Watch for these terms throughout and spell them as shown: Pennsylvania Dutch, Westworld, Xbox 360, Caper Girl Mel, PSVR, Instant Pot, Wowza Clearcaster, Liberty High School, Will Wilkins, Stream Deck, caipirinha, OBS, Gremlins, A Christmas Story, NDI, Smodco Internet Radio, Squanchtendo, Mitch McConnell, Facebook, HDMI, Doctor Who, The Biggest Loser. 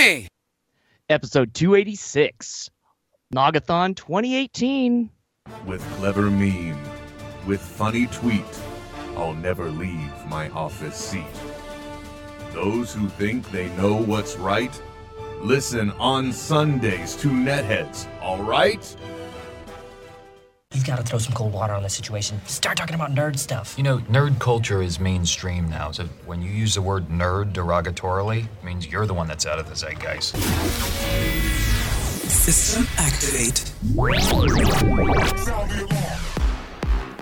me. Episode 286, Nogathon 2018. With clever meme, with funny tweet, I'll never leave my office seat. Those who think they know what's right, listen on Sundays to NetHeads, all right? You've got to throw some cold water on this situation. Start talking about nerd stuff. You know, nerd culture is mainstream now, so when you use the word nerd derogatorily, it means you're the one that's out of the zeitgeist. System activate.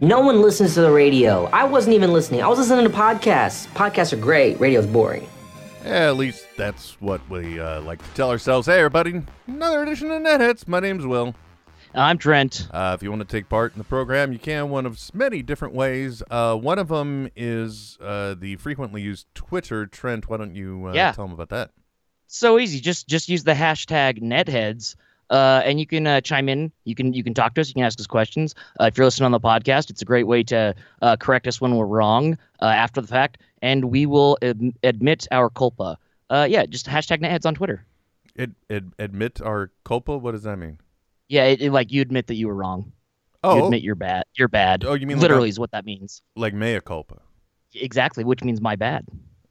No one listens to the radio. I wasn't even listening. I was listening to podcasts. Podcasts are great. Radio's boring. Yeah, at least that's what we like to tell ourselves. Hey, everybody. Another edition of NetHeads. My name's Will. I'm Trent. If you want to take part in the program, you can one of many different ways. One of them is the frequently used Twitter. Trent, why don't you tell them about that? So easy. Just use the hashtag NetHeads. And you can chime in. You can talk to us. You can ask us questions. If you're listening on the podcast, it's a great way to correct us when we're wrong after the fact, and we will admit our culpa. Just hashtag NetHeads on Twitter. Admit our culpa? What does that mean? Yeah, like you admit that you were wrong. Oh, you admit you're bad. You're bad. Oh, you mean literally is what that means? Like mea culpa. Exactly, which means my bad.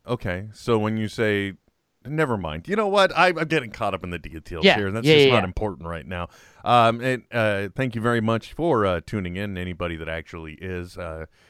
Okay, so when you say. Never mind. You know what? I'm getting caught up in the details here, and that's not important right now. And thank you very much for tuning in, anybody that actually is.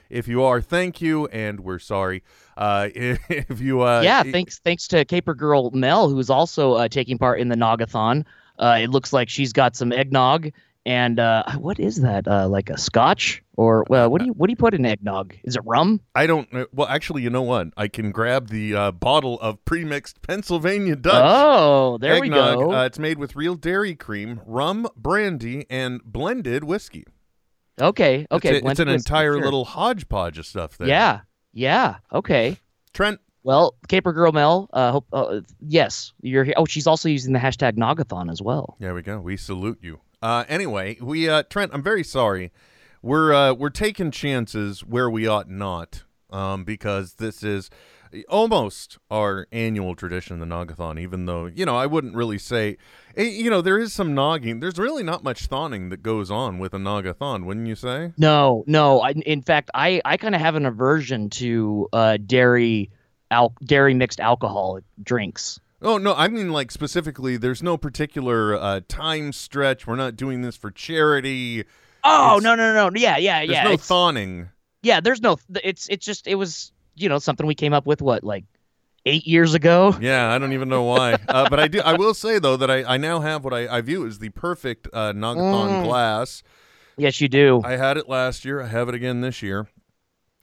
If you are, thank you, and we're sorry. If you, thanks to Caper Girl Mel, who's also taking part in the Nogathon. It looks like she's got some eggnog, and what is that? Like a scotch, or what do you put in eggnog? Is it rum? I don't know. Well, actually, you know what? I can grab the bottle of pre-mixed Pennsylvania Dutch. Oh, there eggnog. We go. It's made with real dairy cream, rum, brandy, and blended whiskey. Okay. It's an entire little hodgepodge of stuff there. Yeah. Okay. Trent. Well, Caper Girl Mel, yes, you're here. Oh, she's also using the hashtag Nogathon as well. There we go. We salute you. Anyway, we Trent, I'm very sorry. We're taking chances where we ought not, because this is almost our annual tradition, the Nogathon. Even though I wouldn't really say, there is some nogging. There's really not much thawing that goes on with a Nogathon, wouldn't you say? No. In fact, I kind of have an aversion to dairy mixed alcohol drinks. Oh, no, I mean, like, specifically, there's no particular time stretch. We're not doing this for charity. Oh, no. Yeah. There's no thawing. Yeah, there's no... It's just... It was, something we came up with, 8 years ago? Yeah, I don't even know why. But I do. I will say, though, that I now have what I view as the perfect Nogathon glass. Yes, you do. I had it last year. I have it again this year.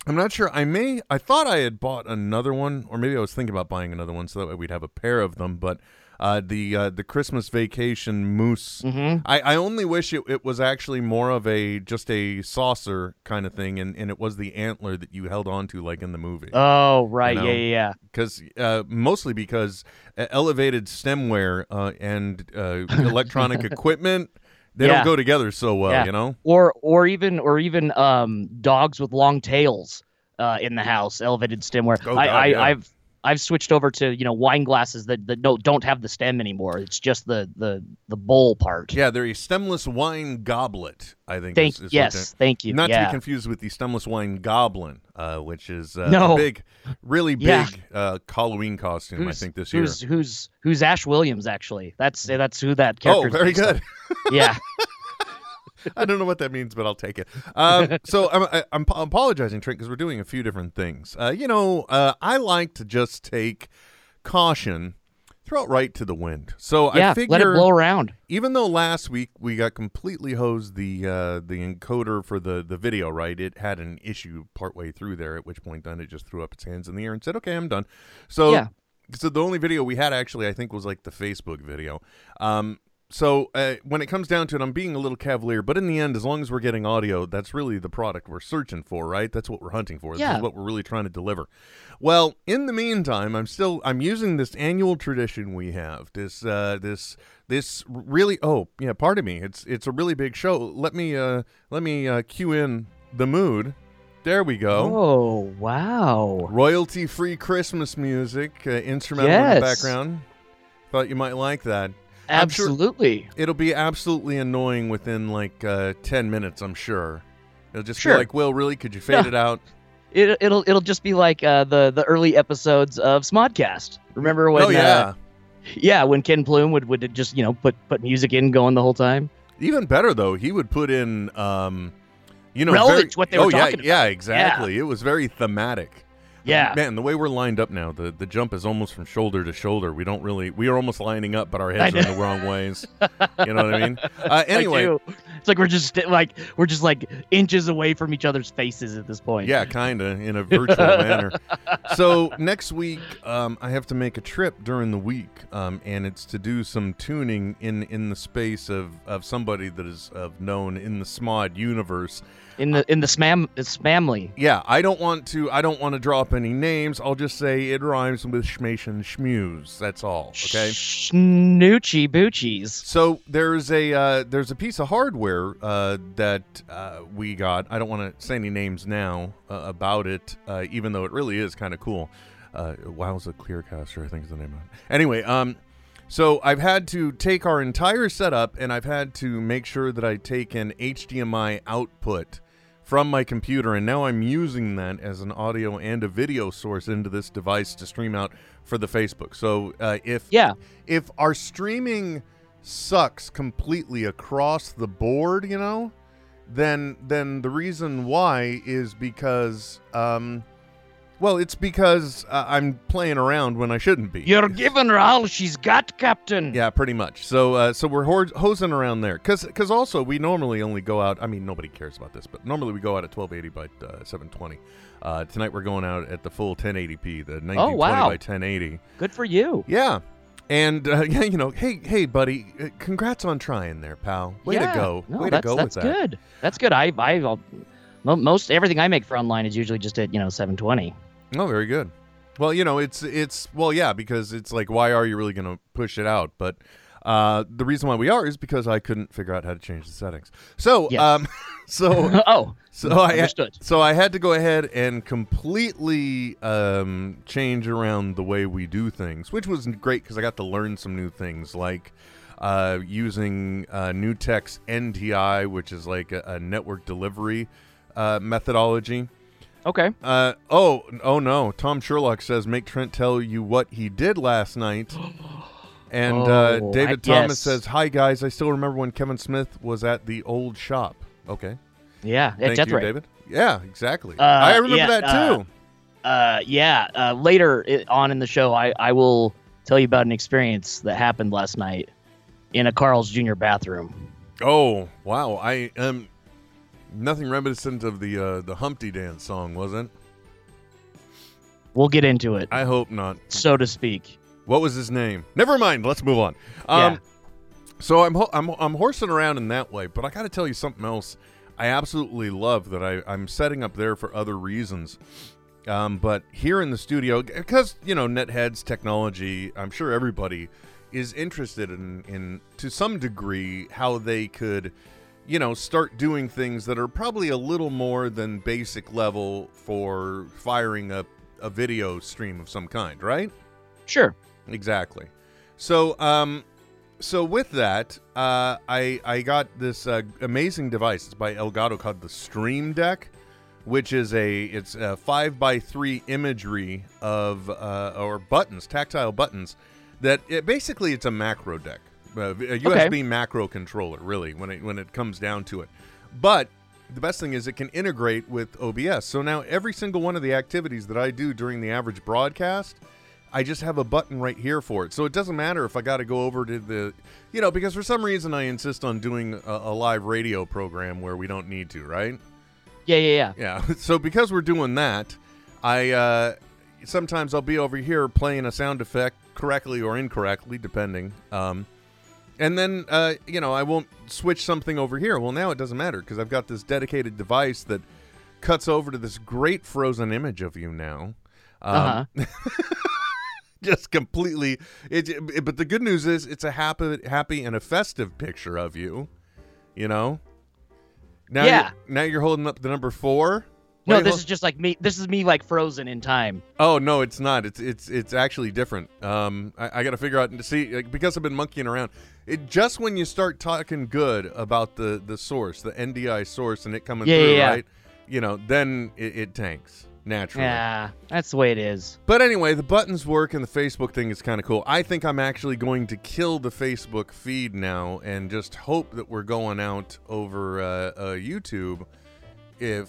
I'm not sure. I thought I had bought another one, or maybe I was thinking about buying another one, so that way we'd have a pair of them. But the Christmas Vacation mousse, I only wish it was actually more of just a saucer kind of thing, and it was the antler that you held on to, like in the movie. Oh, right, yeah. Because mostly because elevated stemware and electronic equipment. They don't go together so well, Or even dogs with long tails in the house, elevated stemware. Oh, I've switched over to wine glasses that don't have the stem anymore. It's just the bowl part. Yeah, they're a stemless wine goblet. I think. Thank you. Not to be confused with the stemless wine goblin, which is a big, really big Halloween costume. I think this year. Who's Ash Williams? Actually, that's who that character. Oh, very good. Yeah. I don't know what that means, but I'll take it. So I'm apologizing, Trent, because we're doing a few different things. I like to just take caution Throw it right to the wind. So yeah, I figure let it blow around. Even though last week we got completely hosed, the encoder for the video, right? It had an issue partway through there, at which point then it just threw up its hands in the air and said, okay, I'm done. So yeah. So the only video we had actually, I think, was like the Facebook video. So when it comes down to it, I'm being a little cavalier, but in the end, as long as we're getting audio, that's really the product we're searching for, right? That's what we're hunting for. Yeah. That's what we're really trying to deliver. Well, in the meantime, I'm using this annual tradition we have. This really, oh yeah, pardon me. It's a really big show. Let me cue in the mood. There we go. Oh, wow. Royalty-free Christmas music, instrumental in the background. Thought you might like that. Absolutely. Sure it'll be absolutely annoying within like 10 minutes, I'm sure. It'll just be like, Will, really? Could you fade it out? It'll just be like the early episodes of Smodcast. Remember when when Ken Plume would just, you know, put music in going the whole time? Even better though, he would put in you know, relevant to what they were talking about. Yeah, exactly. Yeah. It was very thematic. Yeah, man, the way we're lined up now, the jump is almost from shoulder to shoulder. We are almost lining up, but our heads are in the wrong ways. You know what I mean? Anyway, it's like we're just like inches away from each other's faces at this point. Yeah, kind of in a virtual manner. So next week, I have to make a trip during the week, and it's to do some tuning in the space of somebody that is known in the SMOD universe. In the spamly. Yeah, I don't want to draw up any names. I'll just say it rhymes with Schmash and Schmuse. That's all. Okay. Snoochie boochies. So there's a piece of hardware that we got. I don't want to say any names now about it, even though it really is kind of cool. Wowza Clearcaster, I think is the name of it. Anyway, so I've had to take our entire setup, and I've had to make sure that I take an HDMI output from my computer, and now I'm using that as an audio and a video source into this device to stream out for the Facebook. So if our streaming sucks completely across the board, you know, then the reason why is because it's because I'm playing around when I shouldn't be. You're giving her all she's got, Captain. Yeah, pretty much. So we're hosing around there. Because also, we normally only go out, I mean, nobody cares about this, but normally we go out at 1280 by 720. Tonight we're going out at the full 1080p, the 1920 by 1080. Good for you. Yeah. And, you know, hey, buddy, congrats on trying there, pal. Way to go. No, Way to go with that. That's good. That's good. Most everything I make for online is usually just at, you know, 720. Oh, very good. Well, you know, because it's like, why are you really going to push it out? But the reason why we are is because I couldn't figure out how to change the settings. So, I had to go ahead and completely change around the way we do things, which was great because I got to learn some new things like using New Tech's NDI, which is like a network delivery methodology. Okay. No. Tom Sherlock says, make Trent tell you what he did last night. And David Thomas says, hi, guys. I still remember when Kevin Smith was at the old shop. Okay. Yeah. Thank you, David. Yeah, exactly. I remember that, too. Later on in the show, I will tell you about an experience that happened last night in a Carl's Jr. bathroom. Oh, wow. I am... nothing reminiscent of the Humpty Dance song, was it? We'll get into it. I hope not. So to speak. What was his name? Never mind. Let's move on. So I'm horsing around in that way, but I got to tell you something else. I absolutely love that I'm setting up there for other reasons. But here in the studio, because you know NetHeads technology, I'm sure everybody is interested in to some degree how they could, you know, start doing things that are probably a little more than basic level for firing up a video stream of some kind, right? Sure. Exactly. So, so with that, I got this amazing device. It's by Elgato called the Stream Deck, which is a 5x3 imagery of or buttons, tactile buttons. Basically it's a macro deck. A USB macro controller, really, when it comes down to it. But the best thing is it can integrate with OBS. So now every single one of the activities that I do during the average broadcast I just have a button right here for it. So it doesn't matter if I got to go over to the, you know, because for some reason I insist on doing a live radio program where we don't need to, right? Yeah. So because we're doing that, I sometimes I'll be over here playing a sound effect correctly or incorrectly, depending. And then, you know, I won't switch something over here. Well, now it doesn't matter because I've got this dedicated device that cuts over to this great frozen image of you now. Just completely. But the good news is it's a happy and a festive picture of you, you know? Now you're holding up the number 4. No, this is just like me. This is me like frozen in time. Oh, no, it's not. It's actually different. I got to figure out and see, like, because I've been monkeying around. It just when you start talking good about the source, the NDI source, and it coming through, right? You know, then it tanks. Naturally. Yeah, that's the way it is. But anyway, the buttons work and the Facebook thing is kind of cool. I think I'm actually going to kill the Facebook feed now and just hope that we're going out over YouTube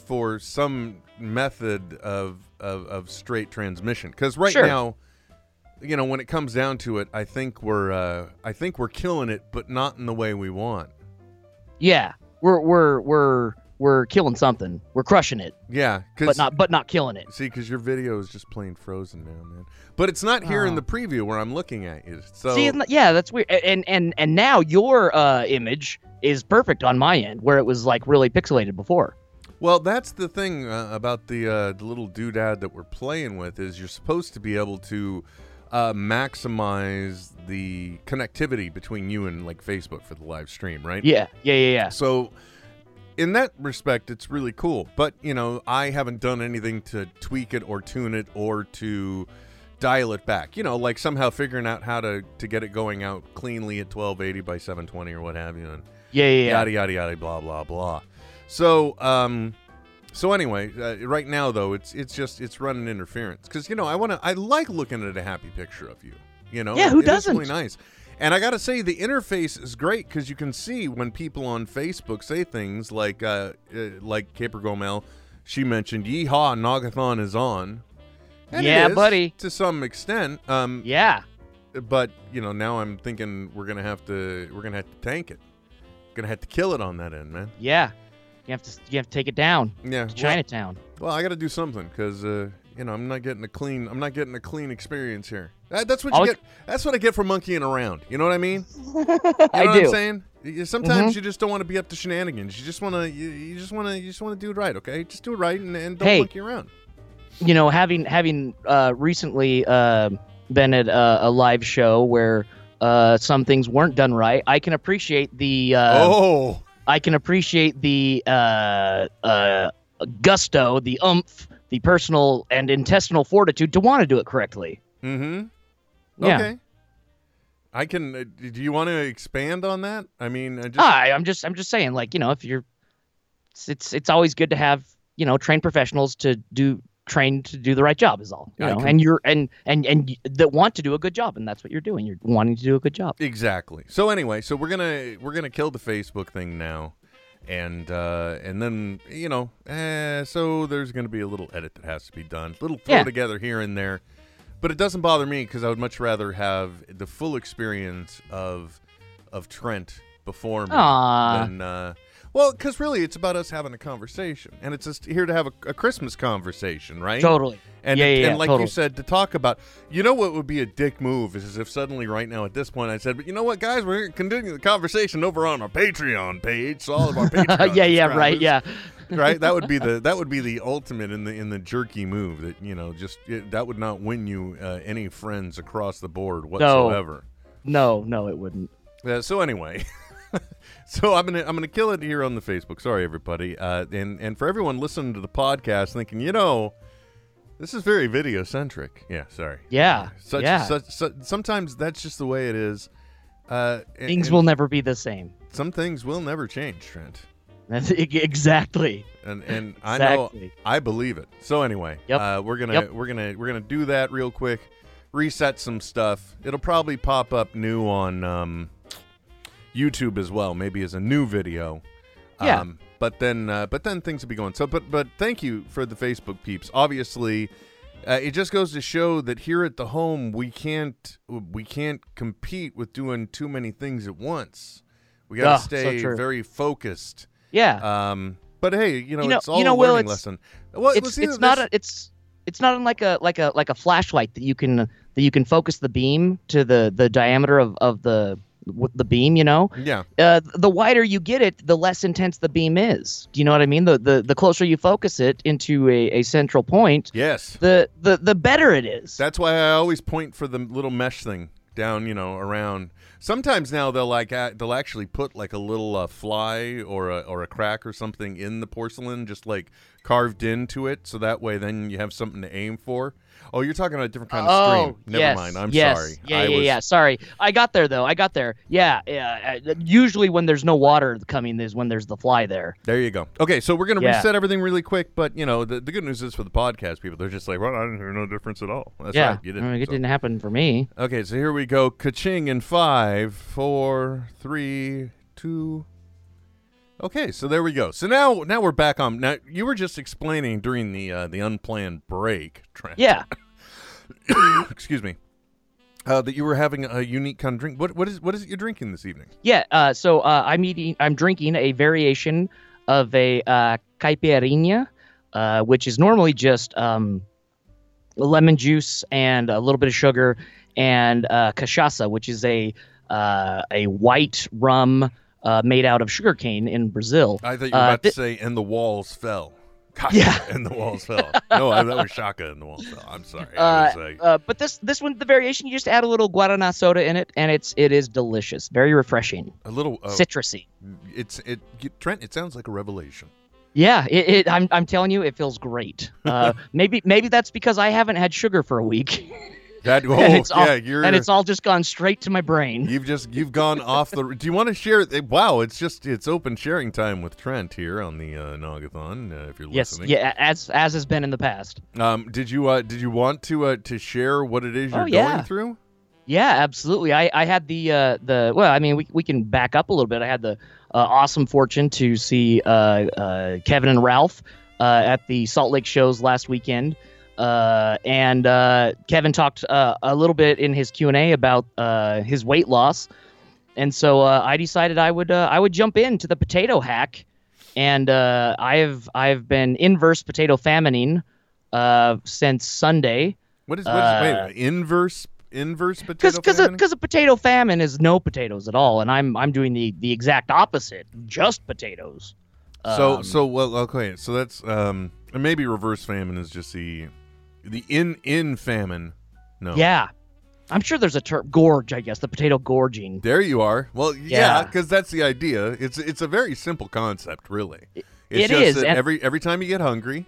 for some method of straight transmission. Because right now, you know, when it comes down to it, I think we're killing it, but not in the way we want. Yeah, we're killing something. We're crushing it. Yeah, but not killing it. See, because your video is just plain frozen now, man. But it's not here in the preview where I'm looking at you. So see, yeah, that's weird. And now your image is perfect on my end, where it was like really pixelated before. Well, that's the thing about the little doodad that we're playing with is you're supposed to be able to maximize the connectivity between you and like Facebook for the live stream, right? Yeah. So. In that respect, it's really cool. But, you know, I haven't done anything to tweak it or tune it or to dial it back. You know, like somehow figuring out how to get it going out cleanly at 1280 by 720 or what have you. And yada, yada, yada, blah, blah, blah. So, anyway, right now, though, it's running interference. Because, you know, I like looking at a happy picture of you. You know? Yeah, who doesn't? It's really nice. And I got to say, the interface is great because you can see when people on Facebook say things like Caper Girl Mel, she mentioned, "Yeehaw, Nogathon is on." And yeah, it is, buddy. To some extent. Yeah. But you know, now I'm thinking we're gonna have to tank it. Gonna have to kill it on that end, man. Yeah. You have to take it down. Yeah. To Chinatown. Well, I got to do something because. You know, I'm not getting a clean experience here. That's what you get. That's what I get for monkeying around. You know what I mean? You know what I'm saying? Sometimes you just don't want to be up to shenanigans. You just want to do it right. Okay, just do it right and don't monkey around. You know, having recently been at a live show where some things weren't done right, I can appreciate the gusto, the umph. The personal and intestinal fortitude to want to do it correctly. Mm-hmm. Yeah. Okay. I can. Do you want to expand on that? I mean, I'm just saying, like, you know, if you're, it's always good to have, you know, trained professionals trained to do the right job is all. You know? And you're and that want to do a good job, and that's what you're doing. You're wanting to do a good job. Exactly. So anyway, so we're gonna kill the Facebook thing now. And then, you know, so there's going to be a little edit that has to be done. Little throw together here and there. But it doesn't bother me because I would much rather have the full experience of Trent before me. Well, because really it's about us having a conversation. And it's just here to have a Christmas conversation, right? Totally. And like you said, to talk about, you know what would be a dick move is if suddenly right now at this point I said, but you know what, guys, we're continuing the conversation over on our Patreon page. So all of our Patreon right. That would be the ultimate in the jerky move that, you know, just that would not win you any friends across the board whatsoever. No, it wouldn't. So anyway... So I'm gonna kill it here on the Facebook. Sorry, everybody, and for everyone listening to the podcast, thinking, you know, this is very video centric. Yeah, sorry. Yeah. Sometimes that's just the way it is. Things will never be the same. Some things will never change, Trent. Exactly. And exactly. I know. I believe it. So anyway, we're gonna do that real quick. Reset some stuff. It'll probably pop up new on. YouTube as well, maybe as a new video. Yeah. But then things will be going. So, but thank you for the Facebook peeps. Obviously, It just goes to show that here at the home, we can't compete with doing too many things at once. We got to stay very focused. Yeah. But hey, you know it's all a learning lesson. Well, it's not unlike a flashlight that you can focus the beam to the diameter of the beam, Yeah. The wider you get it, the less intense the beam is. Do you know what I mean? The closer you focus it into a central point, yes, the better it is. That's why I always point for the little mesh thing down, around. Sometimes now they'll actually put like a little fly or a crack or something in the porcelain, just like carved into it, so that way then you have something to aim for. Oh, you're talking about a different kind of stream. Never mind. I'm sorry. Yeah. Sorry. I got there. Yeah. Usually when there's no water coming is when there's the fly there. There you go. Okay, so we're going to reset everything really quick, but, the good news is for the podcast people, they're just like, well, I didn't hear no difference at all. That's right. You didn't. I mean, it didn't happen for me. Okay, so here we go. Ka-ching in 5, 4, 3, 2... Okay, so there we go. So now we're back on. Now you were just explaining during the unplanned break, Trent. Yeah. Excuse me. That you were having a unique kind of drink. What is it you're drinking this evening? Yeah. So I'm drinking a variation of a caipirinha, which is normally just lemon juice and a little bit of sugar and cachaça, which is a white rum. Made out of sugarcane in Brazil. I thought you were about to say, and the walls fell. Kasha, yeah. And the walls fell. No, that was Shaka and the walls fell. I'm sorry. But this one, the variation, you just add a little Guaraná soda in it, and it is delicious. Very refreshing. A little citrusy. Trent, it sounds like a revelation. Yeah, I'm telling you, it feels great. Maybe that's because I haven't had sugar for a week. It's all just gone straight to my brain. You've gone off the. Do you want to share? Wow, it's open sharing time with Trent here on the Nogathon. If you're listening, as has been in the past. Did you want to share what it is you're going through? Yeah, absolutely. I had the. Well, I mean, we can back up a little bit. I had the awesome fortune to see Kevin and Ralph at the Salt Lake shows last weekend. And Kevin talked a little bit in his Q&A about his weight loss, and so I decided I would jump into the potato hack, and I've been inverse potato famining since Sunday. What is inverse potato famine? Because a potato famine is no potatoes at all, and I'm doing the exact opposite, just potatoes. So that's maybe reverse famine is just the in famine. No. Yeah. I'm sure there's a term, gorge, I guess, the potato gorging. There you are. Well, yeah, because that's the idea. It's a very simple concept, really. It just is. That every time you get hungry,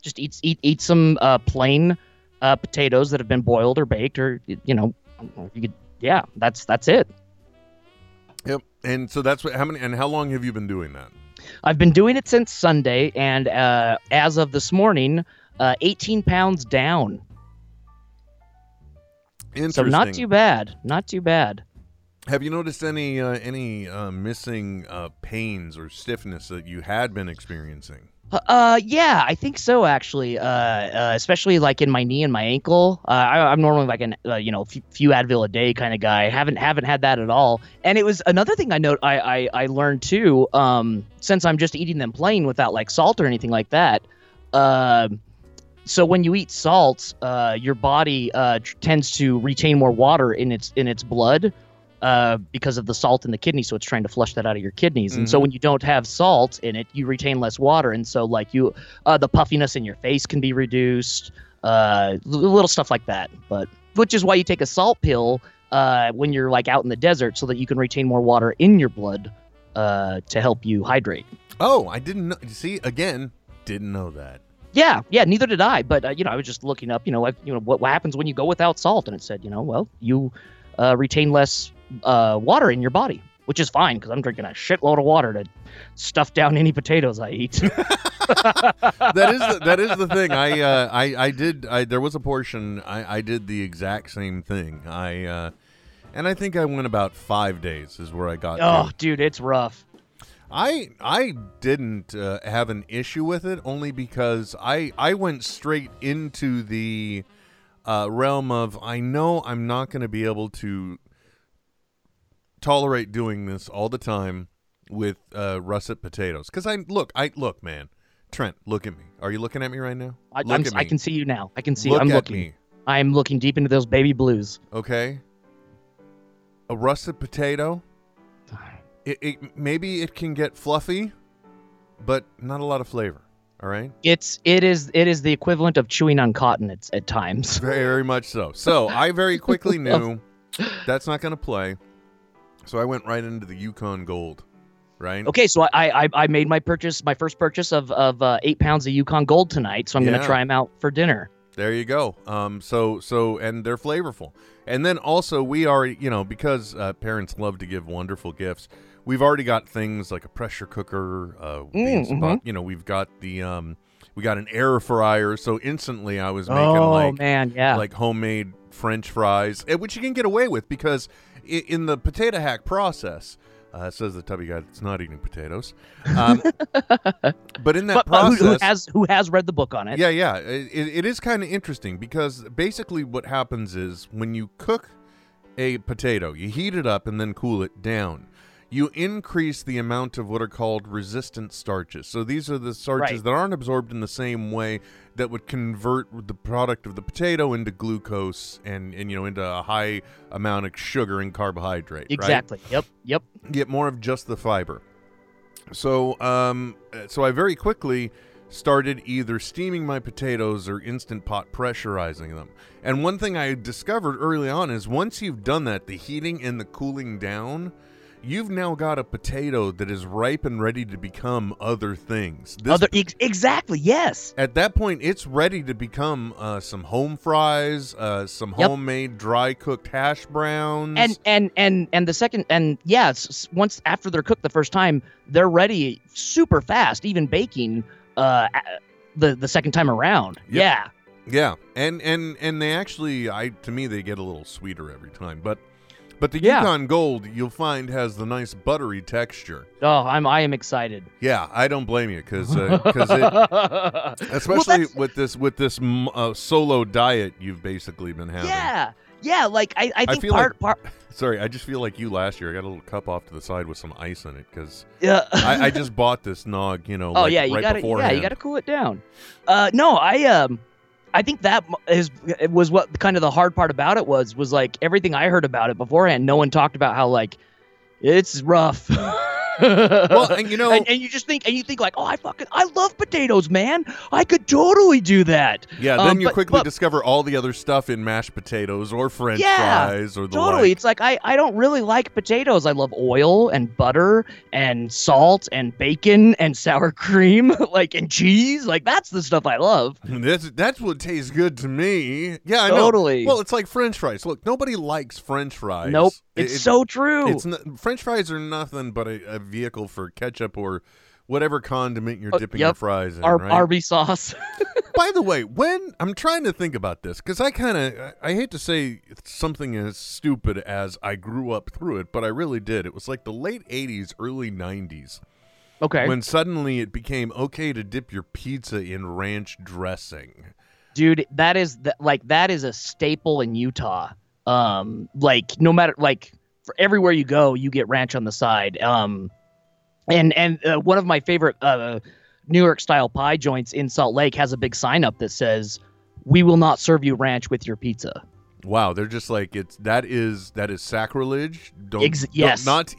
just eat some plain potatoes that have been boiled or baked, or that's it. Yep. And so that's how long have you been doing that? I've been doing it since Sunday, and as of this morning, 18 pounds down. Interesting. So not too bad. Have you noticed any missing pains or stiffness that you had been experiencing? Yeah, I think so, actually. Especially like in my knee and my ankle. I'm normally like an few Advil a day kind of guy. Haven't had that at all. And it was another thing I learned too. Since I'm just eating them plain without like salt or anything like that. So when you eat salt, your body tends to retain more water in its blood. Because of the salt in the kidney, so it's trying to flush that out of your kidneys. And so when you don't have salt in it, you retain less water, and so like you, the puffiness in your face can be reduced, little stuff like that. But which is why you take a salt pill when you're like out in the desert, so that you can retain more water in your blood to help you hydrate. Oh, I didn't know. See, again, didn't know that. Yeah, neither did I. But I was just looking up, what happens when you go without salt, and it said, you retain less water in your body, which is fine because I'm drinking a shitload of water to stuff down any potatoes I eat. That is the thing. There was a portion I did the exact same thing. And I think I went about 5 days is where I got. Oh, dude, it's rough. I didn't have an issue with it, only because I went straight into the realm of, I know I'm not going to be able to tolerate doing this all the time with russet potatoes. Because look, man, Trent, look at me. Are you looking at me right now? I can see you now. I can see you. I'm looking. Me. I'm looking deep into those baby blues. Okay. A russet potato. It maybe it can get fluffy, but not a lot of flavor. All right. It is the equivalent of chewing on cotton at times. Very much so. So I very quickly knew that's not going to play. So I went right into the Yukon Gold. Right. Okay. So I made my first purchase of 8 pounds of Yukon Gold tonight. So I'm going to try them out for dinner. There you go. So and they're flavorful. And then also we are, because parents love to give wonderful gifts. We've already got things like a pressure cooker. We've got the we got an air fryer. So instantly, I was making like homemade French fries, which you can get away with because in the potato hack process, says the tubby guy that's not eating potatoes. But in that process, who has read the book on it? Yeah. It is kind of interesting because basically what happens is when you cook a potato, you heat it up and then cool it down. You increase the amount of what are called resistant starches. So these are the starches that aren't absorbed in the same way that would convert the product of the potato into glucose and into a high amount of sugar and carbohydrate. Exactly. Right? Yep. You get more of just the fiber. So I very quickly started either steaming my potatoes or Instant Pot pressurizing them. And one thing I discovered early on is once you've done that, the heating and the cooling down, you've now got a potato that is ripe and ready to become other things. Exactly, yes. At that point, it's ready to become some home fries, some homemade dry cooked hash browns, and the second once after they're cooked the first time, they're ready super fast. Even baking the second time around, yeah. And they actually, to me, they get a little sweeter every time, but. But the Yukon Gold, you'll find, has the nice buttery texture. Oh, I am excited. Yeah, I don't blame you because especially with this solo diet you've basically been having. Yeah. Like I think sorry, I just feel like you last year. I got a little cup off to the side with some ice in it because I just bought this nog. You gotta cool it down. I think that was what kind of the hard part about it was like everything I heard about it beforehand. No one talked about how like it's rough. Well, and you think like, oh, I love potatoes, man. I could totally do that. Yeah. Then you quickly discover all the other stuff in mashed potatoes or French fries or the like. It's like I don't really like potatoes. I love oil and butter and salt and bacon and sour cream, and cheese. Like that's the stuff I love. That's what tastes good to me. Yeah, I know. Well, it's like French fries. Look, nobody likes French fries. Nope. It's so true. French fries are nothing but a vehicle for ketchup or whatever condiment you're dipping your fries in, right? Arby sauce. By the way, when I'm trying to think about this, because I hate to say something as stupid as I grew up through it, but I really did. It was like the late 80s, early 90s. Okay. When suddenly it became okay to dip your pizza in ranch dressing. Dude, that is a staple in Utah. No matter, everywhere you go, you get ranch on the side. And one of my favorite New York style pie joints in Salt Lake has a big sign up that says, "We will not serve you ranch with your pizza." Wow, they're just like that is sacrilege. Not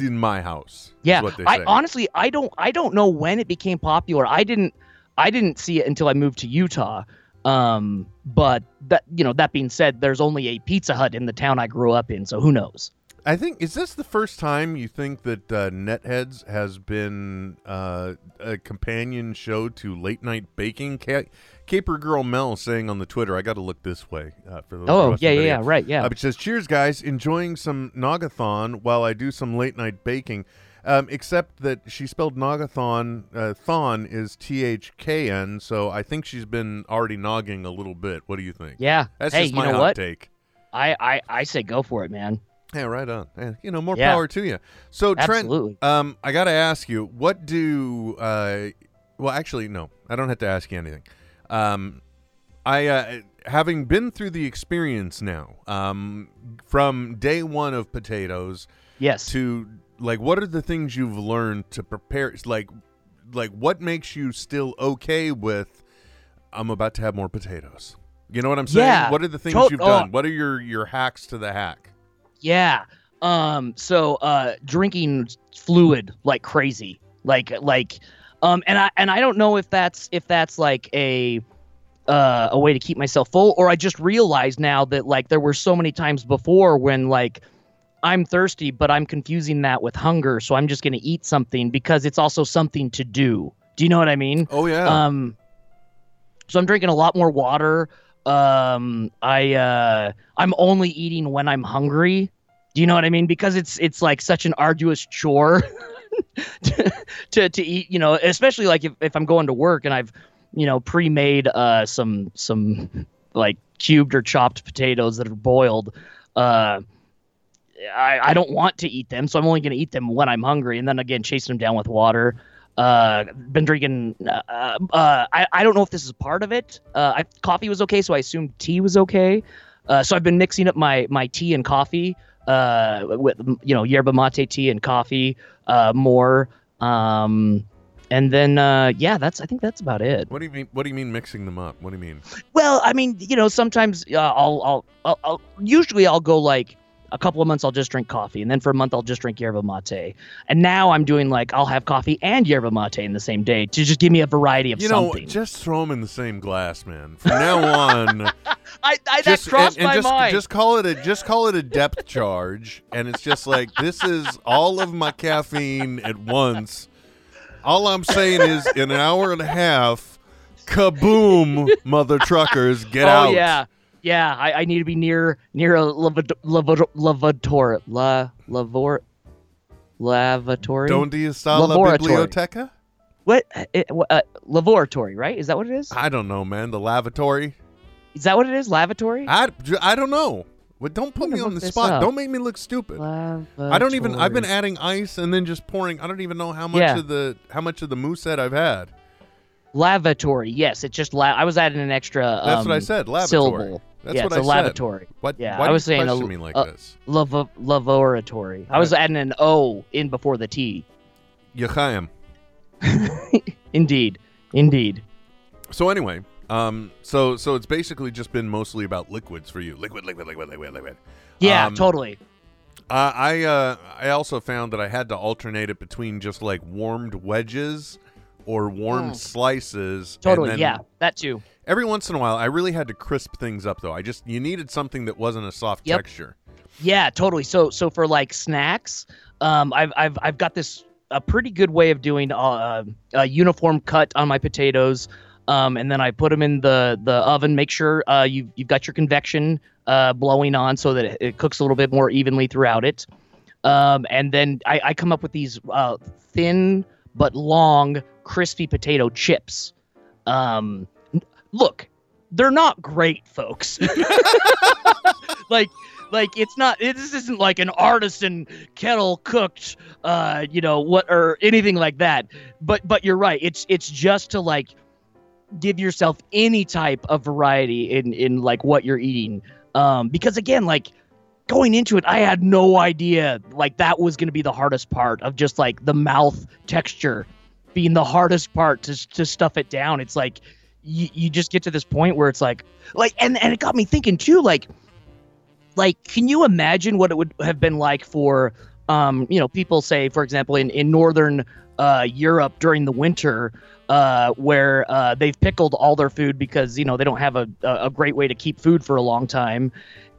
in my house. Yeah, is what they say. I honestly don't know when it became popular. I didn't see it until I moved to Utah. But that, that being said, there's only a Pizza Hut in the town I grew up in, so who knows? I think, is this the first time you think that NetHeads has been a companion show to Late Night Baking? Caper Girl Mel saying on the Twitter, I got to look this way for the right. It says, "Cheers, guys, enjoying some Nogathon while I do some late night baking." Except that she spelled Nogathon, thon is THKN, so I think she's been already nogging a little bit. What do you think? Yeah. That's just my hot take. I say go for it, man. Yeah, right on. You know, more power to you. So, absolutely. Trent, I got to ask you, what do... well, actually, no. I don't have to ask you anything. Having been through the experience now, from day one of Potatoes... Yes. To, like, what are the things you've learned to prepare? Like what makes you still okay with, I'm about to have more potatoes? You know what I'm saying? Yeah. What are the things you've done? What are your hacks to the hack? Yeah. So drinking fluid like crazy. And I don't know if that's like a way to keep myself full, or I just realized now that like there were so many times before when like I'm thirsty, but I'm confusing that with hunger, so I'm just going to eat something because it's also something to do. Do you know what I mean? Oh yeah. So I'm drinking a lot more water. I'm only eating when I'm hungry. Do you know what I mean? Because it's like such an arduous chore to eat, you know, especially like if I'm going to work and I've, you know, pre-made some like cubed or chopped potatoes that are boiled. I don't want to eat them, so I'm only going to eat them when I'm hungry. And then again, chasing them down with water. Been drinking. I don't know if this is part of it. Coffee was okay, so I assumed tea was okay. So I've been mixing up my tea and coffee. With, you know, yerba mate tea and coffee more. And then I think that's about it. What do you mean? What do you mean mixing them up? What do you mean? Well, I mean, you know, sometimes I'll go like. A couple of months I'll just drink coffee, and then for a month I'll just drink yerba mate. And now I'm doing like I'll have coffee and yerba mate in the same day to just give me a variety of something. You know, just throw them in the same glass, man. From now on, that crossed my mind. Just call it a depth charge, and it's just like this is all of my caffeine at once. All I'm saying is, in an hour and a half, kaboom, mother truckers, get out. Oh yeah. Yeah, I need to be near a lavatory. Donde está la biblioteca? What? Lavatory, right? Is that what it is? I don't know, man. The lavatory. Is that what it is? Lavatory? I don't know. Well, don't put me on the spot. Don't make me look stupid. Lavatory. I don't even. I've been adding ice and then just pouring. I don't even know how much of the mousset I've had. Lavatory. Yes, it's just I was adding an extra. That's what I said. Lavatory. Syllable. That's what I said. Lavatory. What? Yeah, why I was saying this. Laboratory. I was adding an O in before the T. Yechaim. Indeed. So anyway, so it's basically just been mostly about liquids for you. Liquid. Yeah, totally. I also found that I had to alternate it between just like warmed wedges. Or warm slices. Totally, yeah, that too. Every once in a while, I really had to crisp things up, though. You needed something that wasn't a soft texture. Yeah, totally. So for like snacks, I've got this a pretty good way of doing a uniform cut on my potatoes, and then I put them in the oven. Make sure you've got your convection blowing on so that it cooks a little bit more evenly throughout it, and then I come up with these thin but long. Crispy potato chips. Look, they're not great, folks. like it's not. This isn't like an artisan kettle cooked, you know what, or anything like that. But you're right. It's just to like give yourself any type of variety in like what you're eating. Because again, like. Going into it, I had no idea like that was going to be the hardest part of just like the mouth texture being the hardest part to stuff it down. It's like you just get to this point where it's like and it got me thinking too, like can you imagine what it would have been like for you know, people say, for example, in northern Europe during the winter where they've pickled all their food because, you know, they don't have a great way to keep food for a long time.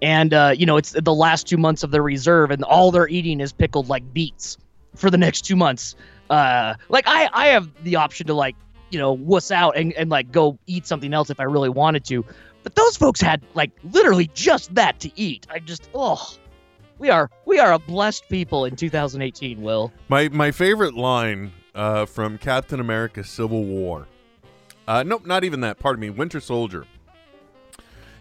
And, you know, it's the last 2 months of their reserve and all they're eating is pickled like beets for the next 2 months. Like I have the option to like, you know, wuss out and like go eat something else if I really wanted to. But those folks had like literally just that to eat. We are a blessed people in 2018, Will. My favorite line from Captain America: Civil War. Nope, not even that. Pardon me, Winter Soldier.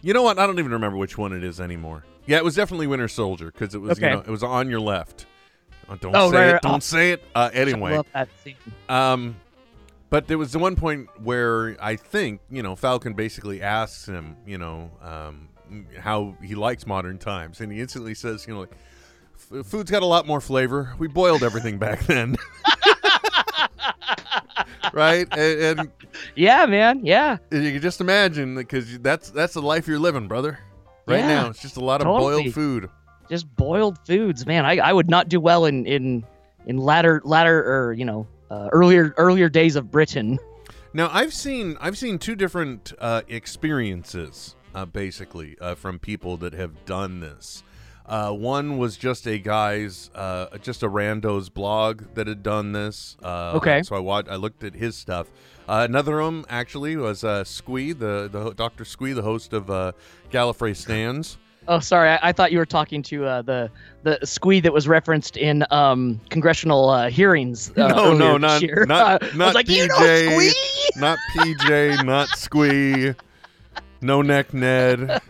You know what? I don't even remember which one it is anymore. Yeah, it was definitely Winter Soldier because it was, okay, you know, it was on your left. Oh, don't say it. Anyway, I love that scene. But there was the one point where I think, you know, Falcon basically asks him, you know, how he likes modern times, and he instantly says, you know, like, food's got a lot more flavor. We boiled everything back then. Right? And yeah, man. Yeah. You can just imagine, because that's the life you're living, brother. Right, yeah, now, it's just a lot of boiled food. Just boiled foods, man. I would not do well in latter or, you know, earlier days of Britain. Now, I've seen two different experiences basically from people that have done this. One was just a guy's, just a rando's blog that had done this. Okay. So I looked at his stuff. Another one actually was Squee, the Dr. Squee, the host of Gallifrey Stands. Oh, sorry, I thought you were talking to the Squee that was referenced in congressional hearings. No, not like, PJ, you know, Squee? Not PJ, not Squee. No Neck Ned.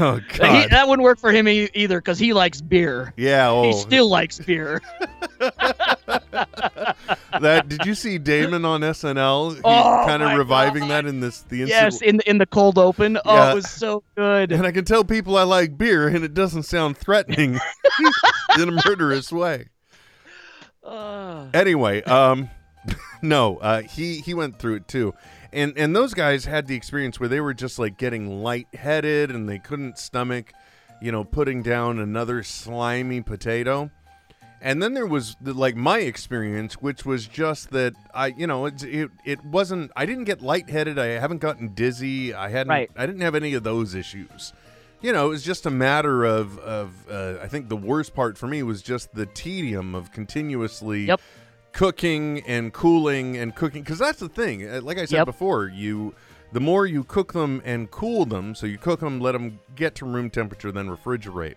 Oh, God. That wouldn't work for him either because he likes beer. Yeah. Oh. He still likes beer. Did you see Damon on SNL? He's kind of reviving God. That in this. Yes, in the cold open. Oh, yeah. It was so good. And I can tell people I like beer, and it doesn't sound threatening in a murderous way. Anyway, no, he went through it too. And those guys had the experience where they were just like getting lightheaded and they couldn't stomach, you know, putting down another slimy potato. And then there was like my experience, which was just that I didn't get lightheaded. I haven't gotten dizzy. I didn't have any of those issues. You know, it was just a matter of I think the worst part for me was just the tedium of continuously. Yep. Cooking and cooling and cooking, because that's the thing. Like I said before, the more you cook them and cool them, so you cook them, let them get to room temperature, then refrigerate.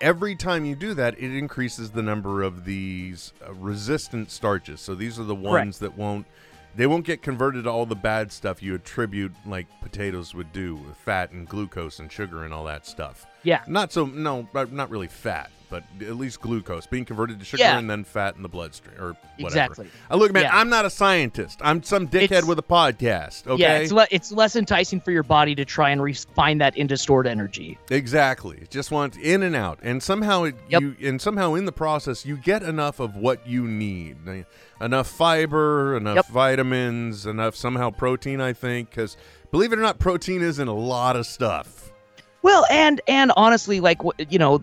Every time you do that, it increases the number of these resistant starches. So these are the ones that won't get converted to all the bad stuff you attribute, like potatoes would do, with fat and glucose and sugar and all that stuff. Yeah, not really fat. But at least glucose being converted to sugar and then fat in the bloodstream or whatever. Exactly. Look, man, I'm not a scientist. I'm some dickhead with a podcast. Okay. Yeah, it's less enticing for your body to try and refine that into stored energy. Exactly. Just want in and out, and somehow somehow in the process you get enough of what you need, enough fiber, enough vitamins, enough somehow protein. I think because believe it or not, protein is in a lot of stuff. Well, and honestly, like you know.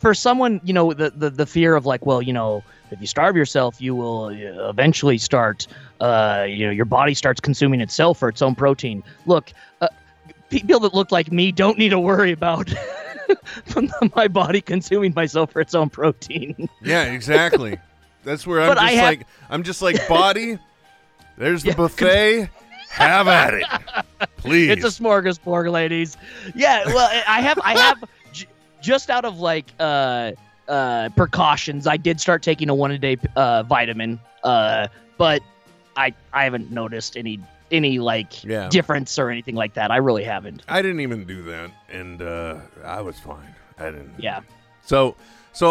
For someone, you know, the fear of like, well, you know, if you starve yourself, you will eventually start, you know, your body starts consuming itself for its own protein. Look, people that look like me don't need to worry about my body consuming myself for its own protein. Yeah, exactly. That's where I'm just like, body, there's the buffet. Have at it, please. It's a smorgasbord, ladies. Yeah, well, I have. Just out of like precautions, I did start taking a one-a-day vitamin, but I haven't noticed any like difference or anything like that. I really haven't. I didn't even do that, and I was fine. I didn't. Yeah. So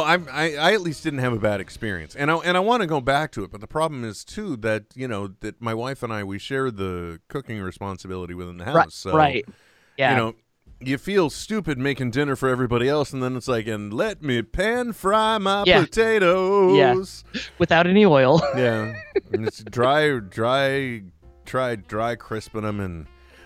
I at least didn't have a bad experience, and I want to go back to it, but the problem is too that you know that my wife and I we share the cooking responsibility within the house. Right. So, yeah. You know. You feel stupid making dinner for everybody else, and then it's like, and let me pan fry my potatoes. Yeah. Without any oil. Yeah. And it's dry crisping them, and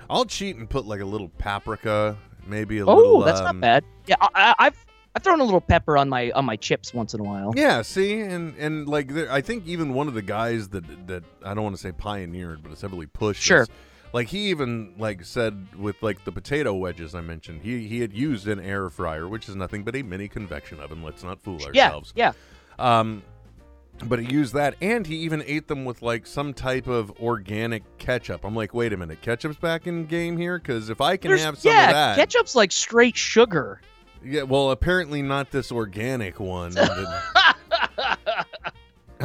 I'll cheat and put like a little paprika, maybe a little. Oh, that's not bad. Yeah, I've thrown a little pepper on my chips once in a while. Yeah, see, and like I think even one of the guys that I don't want to say pioneered, but it's heavily pushed. Sure. Like he even like said with like the potato wedges I mentioned, he had used an air fryer, which is nothing but a mini convection oven. Let's not fool ourselves. Yeah, yeah. But he used that, and he even ate them with like some type of organic ketchup. I'm like, wait a minute, ketchup's back in game here, because if I can have some of that, ketchup's like straight sugar. Yeah, well, apparently not this organic one.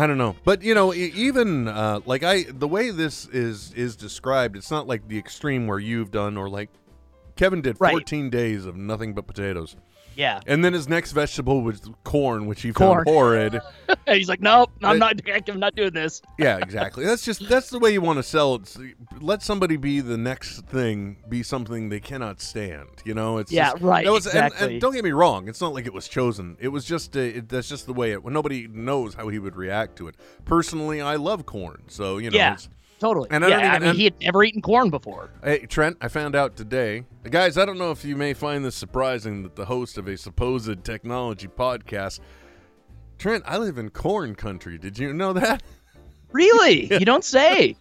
I don't know. But, you know, even like the way this is described, it's not like the extreme where you've done or like Kevin did 14 days of nothing but potatoes. Yeah. And then his next vegetable was corn, which he found horrid. And he's like, nope, I'm not doing this. Yeah, exactly. That's the way you want to sell it. Let somebody be the next thing, be something they cannot stand. You know, it's exactly. And don't get me wrong, it's not like it was chosen. It was just that's just the way it. Nobody knows how he would react to it. Personally, I love corn, so you know. Yeah. It's, totally. And I mean, he had never eaten corn before. Hey, Trent, I found out today. Guys, I don't know if you may find this surprising that the host of a supposed technology podcast, Trent, I live in corn country. Did you know that? Really? Yeah. You don't say.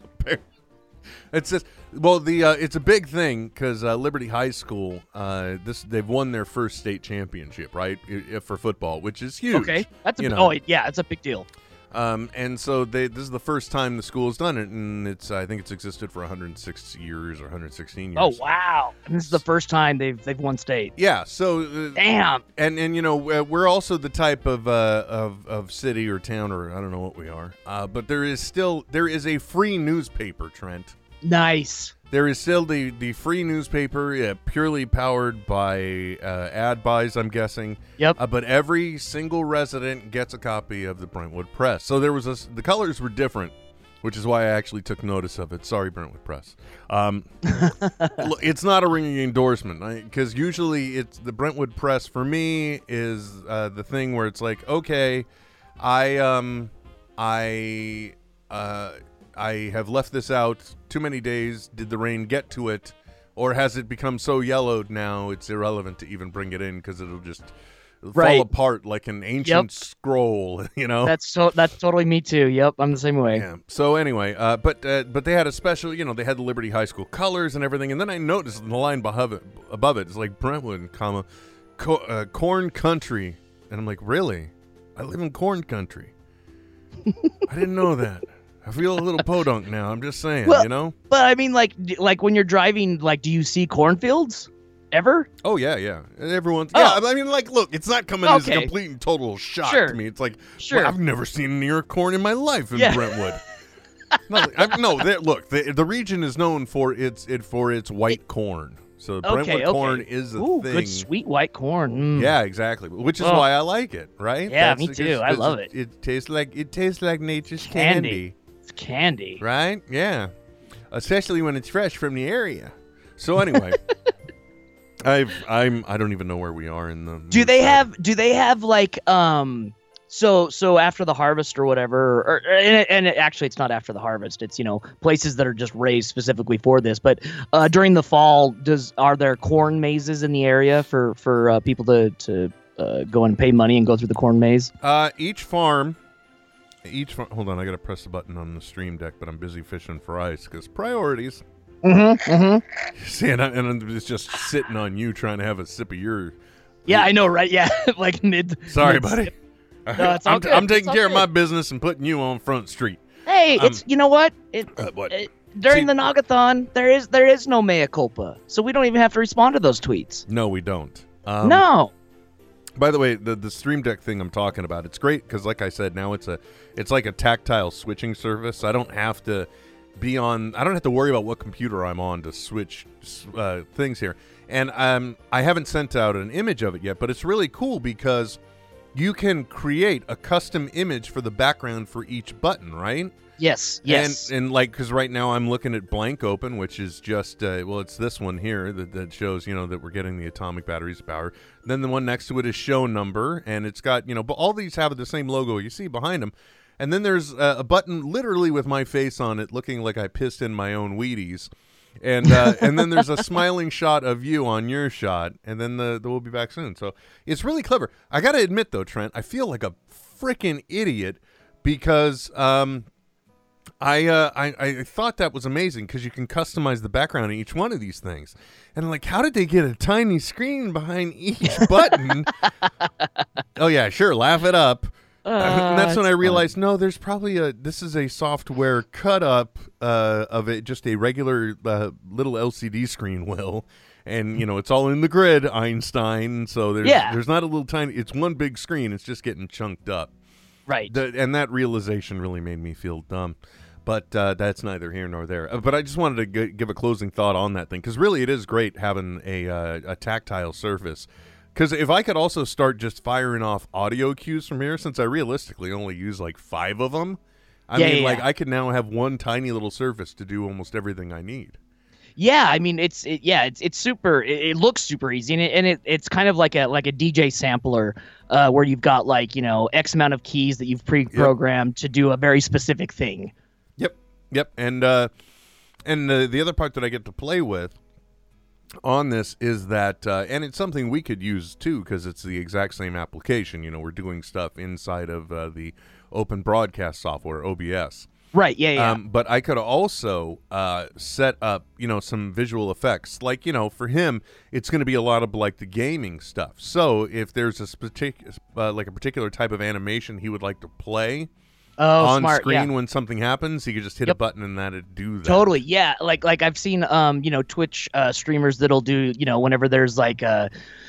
It's just, well, it's a big thing because Liberty High School, they've won their first state championship, right, for football, which is huge. Okay. That's it's a big deal. And so this is the first time the school's done it, and I think it's existed for 106 years or 116 years. Oh wow! And this is the first time they've won state. Yeah. So damn. And you know we're also the type of city or town or I don't know what we are. But there is a free newspaper, Trent. Nice. There is still the free newspaper, purely powered by ad buys, I'm guessing. Yep. But every single resident gets a copy of the Brentwood Press. So there was the colors were different, which is why I actually took notice of it. Sorry, Brentwood Press. Look, it's not a ringing endorsement because usually it's the Brentwood Press for me is the thing where it's like, okay, I have left this out too many days. Did the rain get to it? Or has it become so yellowed now it's irrelevant to even bring it in because it'll just fall apart like an ancient scroll, you know? That's totally me too. Yep, I'm the same way. Yeah. So anyway, but they had a special, you know, they had the Liberty High School colors and everything. And then I noticed in the line above it, it's like Brentwood, corn country. And I'm like, really? I live in corn country. I didn't know that. I feel a little podunk now. I'm just saying, well, you know? But I mean, like when you're driving, like, do you see cornfields ever? Oh, yeah. Everyone's. Oh. Yeah, I mean, like, look, it's not coming as a complete and total shock to me. It's like, well, I've never seen an ear of corn in my life in Brentwood. The region is known for its white corn. So Brentwood corn is a thing. Good sweet white corn. Mm. Yeah, exactly. Which is why I like it, right? Yeah, me too. I love it. It tastes like nature's candy. Candy, right? Yeah, especially when it's fresh from the area. So anyway, I don't even know where we are in the. Do they have like so after the harvest or whatever? Actually, it's not after the harvest. It's, you know, places that are just raised specifically for this. But during the fall, are there corn mazes in the area for people to go and pay money and go through the corn maze? Hold on, I gotta press the button on the Stream Deck, but I'm busy fishing for ice because priorities. Mm-hmm. Mm-hmm. See, and it's just sitting on you trying to have a sip of your. Yeah, I know, right? Yeah, like mid. Sorry, buddy. No, it's all good. I'm taking care of my business and putting you on Front Street. Hey, it's you know what? During the Nogathon, there is no mea culpa, so we don't even have to respond to those tweets. No, we don't. No. By the way, the Stream Deck thing I'm talking about, it's great because, like I said, now it's like a tactile switching service. I don't have to worry about what computer I'm on to switch things here. And I haven't sent out an image of it yet, but it's really cool because you can create a custom image for the background for each button, right? Yes. And like, because right now I'm looking at Blank Open, which is just, it's this one here that shows, you know, that we're getting the atomic batteries of power. Then the one next to it is Show Number, and it's got, you know, but all these have the same logo you see behind them. And then there's a button literally with my face on it looking like I pissed in my own Wheaties. And and then there's a smiling shot of you on your shot, and then the We'll Be Back Soon. So it's really clever. I got to admit, though, Trent, I feel like a freaking idiot because... I thought that was amazing because you can customize the background in each one of these things. And I'm like, how did they get a tiny screen behind each button? Oh, yeah, sure. Laugh it up. And that's when I realized, there's probably this is a software cut up of it, just a regular little LCD screen will. And, you know, it's all in the grid, Einstein. So there's not a little tiny, it's one big screen. It's just getting chunked up. Right. And that realization really made me feel dumb. But that's neither here nor there. But I just wanted to give a closing thought on that thing, because really it is great having a tactile surface. Because if I could also start just firing off audio cues from here, since I realistically only use like 5 of them, I mean, I could now have one tiny little surface to do almost everything I need. Yeah, I mean, it's super. It looks super easy, and it's kind of like a DJ sampler, where you've got X amount of keys that you've pre-programmed to do a very specific thing. Yep, and the other part that I get to play with on this is that, and it's something we could use too, because it's the exact same application. We're doing stuff inside of the open broadcast software, OBS. Right, yeah. But I could also set up, some visual effects. Like, for him, it's going to be a lot of, the gaming stuff. So if there's a particular type of animation he would like to play... On screen when something happens, you could just hit a button and that'd do that. Totally, yeah. Like I've seen, Twitch streamers that'll do, whenever there's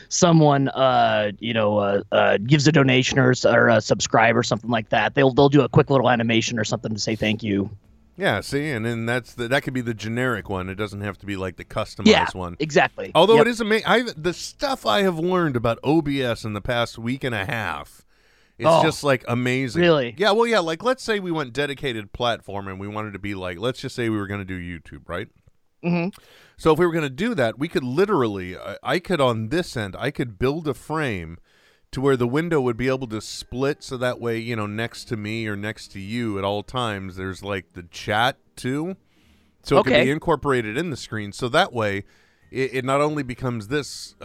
someone, gives a donation or subscribe or something like that, they'll do a quick little animation or something to say thank you. Yeah, see, and then that could be the generic one. It doesn't have to be the customized one. Yeah, exactly. Although it is amazing, the stuff I have learned about OBS in the past week and a half. It's just amazing. Really? Yeah, well, yeah, let's say we went dedicated platform and we wanted to be let's just say we were going to do YouTube, right? Mm-hmm. So if we were going to do that, we could literally, I could build a frame to where the window would be able to split so that way, next to me or next to you at all times, there's the chat too. So it can be incorporated in the screen. So that way it not only becomes this,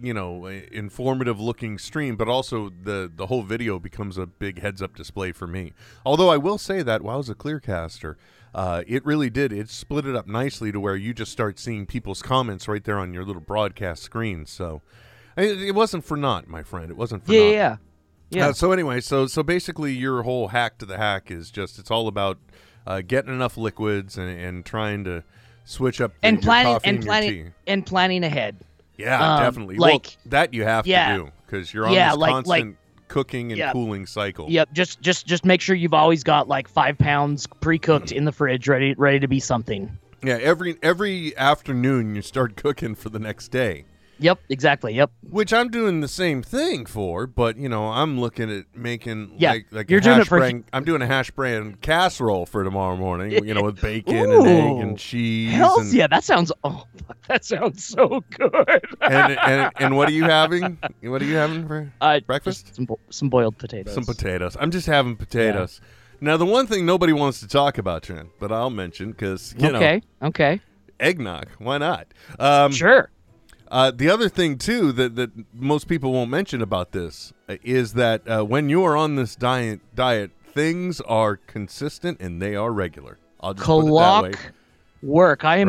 informative looking stream, but also the whole video becomes a big heads up display for me. Although I will say that while I was a Clearcaster, it really did. It split it up nicely to where you just start seeing people's comments right there on your little broadcast screen. So it wasn't for naught, my friend. It wasn't for naught. Yeah. So anyway, so basically your whole hack to the hack is just, it's all about getting enough liquids and trying to switch up and planning ahead. Yeah, definitely. That you have to do, because you're on this constant cooking and cooling cycle. Yep, just make sure you've always got 5 pounds pre-cooked in the fridge, ready to be something. Yeah, every afternoon you start cooking for the next day. Yep, exactly, yep. Which I'm doing the same thing for, but, I'm looking at making, I'm doing a hash brown casserole for tomorrow morning, with bacon and egg and cheese. Hells yeah, that sounds so good. and what are you having? What are you having for breakfast? Some boiled potatoes. Some potatoes. I'm just having potatoes. Yeah. Now, the one thing nobody wants to talk about, Trent, but I'll mention, because, Okay. Eggnog, why not? Sure. The other thing, too, that most people won't mention about this is that when you are on this diet, things are consistent and they are regular. I'll just put it that way. Work. I am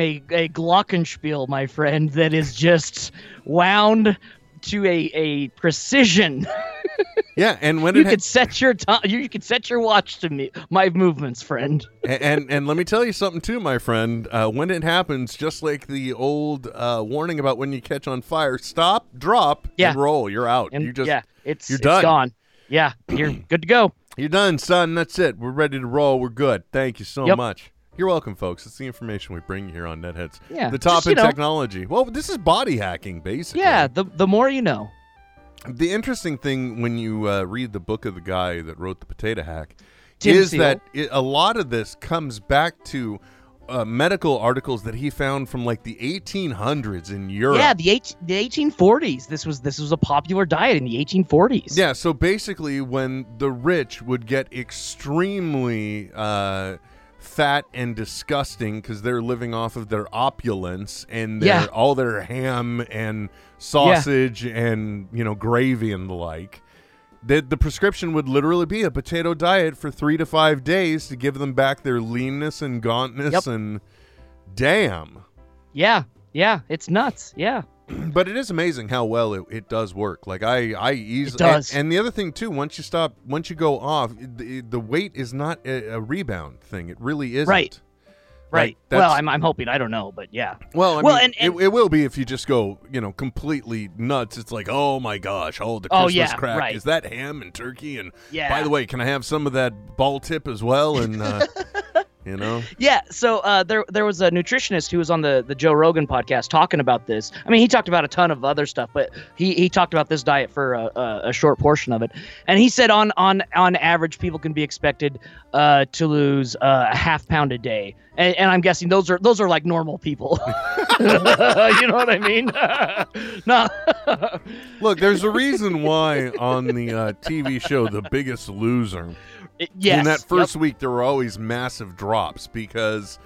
a glockenspiel, my friend, that is just wound to a precision. Yeah, and when you could set your watch to my movements, friend. and let me tell you something too, my friend. When it happens, just like the old warning about when you catch on fire, stop, drop, and roll. You're out. And you're done. It's gone. Yeah, you're good to go. You're done, son. That's it. We're ready to roll. We're good. Thank you so much. You're welcome, folks. It's the information we bring here on NetHeads. Yeah, the top in technology. Well, this is body hacking, basically. Yeah, the more you know. The interesting thing when you read the book of the guy that wrote The Potato Hack is that a lot of this comes back to medical articles that he found from the 1800s in Europe. Yeah, the 1840s. This was a popular diet in the 1840s. Yeah, so basically when the rich would get extremely fat and disgusting because they're living off of their opulence and all their ham and sausage and gravy and the like, that the prescription would literally be a potato diet for 3 to 5 days to give them back their leanness and gauntness. And damn, it's nuts. But it is amazing how well it does work. I easily does. And the other thing too, once you go off, the weight is not a rebound thing. It really isn't. Right. Right. Like, well, I'm hoping. I don't know, but yeah. Well, I mean, it will be if you just go, you know, completely nuts. It's like, oh my gosh, all the Christmas crack. Right. Is that ham and turkey? And by the way, can I have some of that ball tip as well? And you know. Yeah. So there was a nutritionist who was on the Joe Rogan podcast talking about this. I mean, he talked about a ton of other stuff, but he talked about this diet for a short portion of it, and he said on average people can be expected to lose a half pound a day, and I'm guessing those are like normal people. You know what I mean? No. Look, there's a reason why on the TV show The Biggest Loser. Yes. In that first week, there were always massive drops because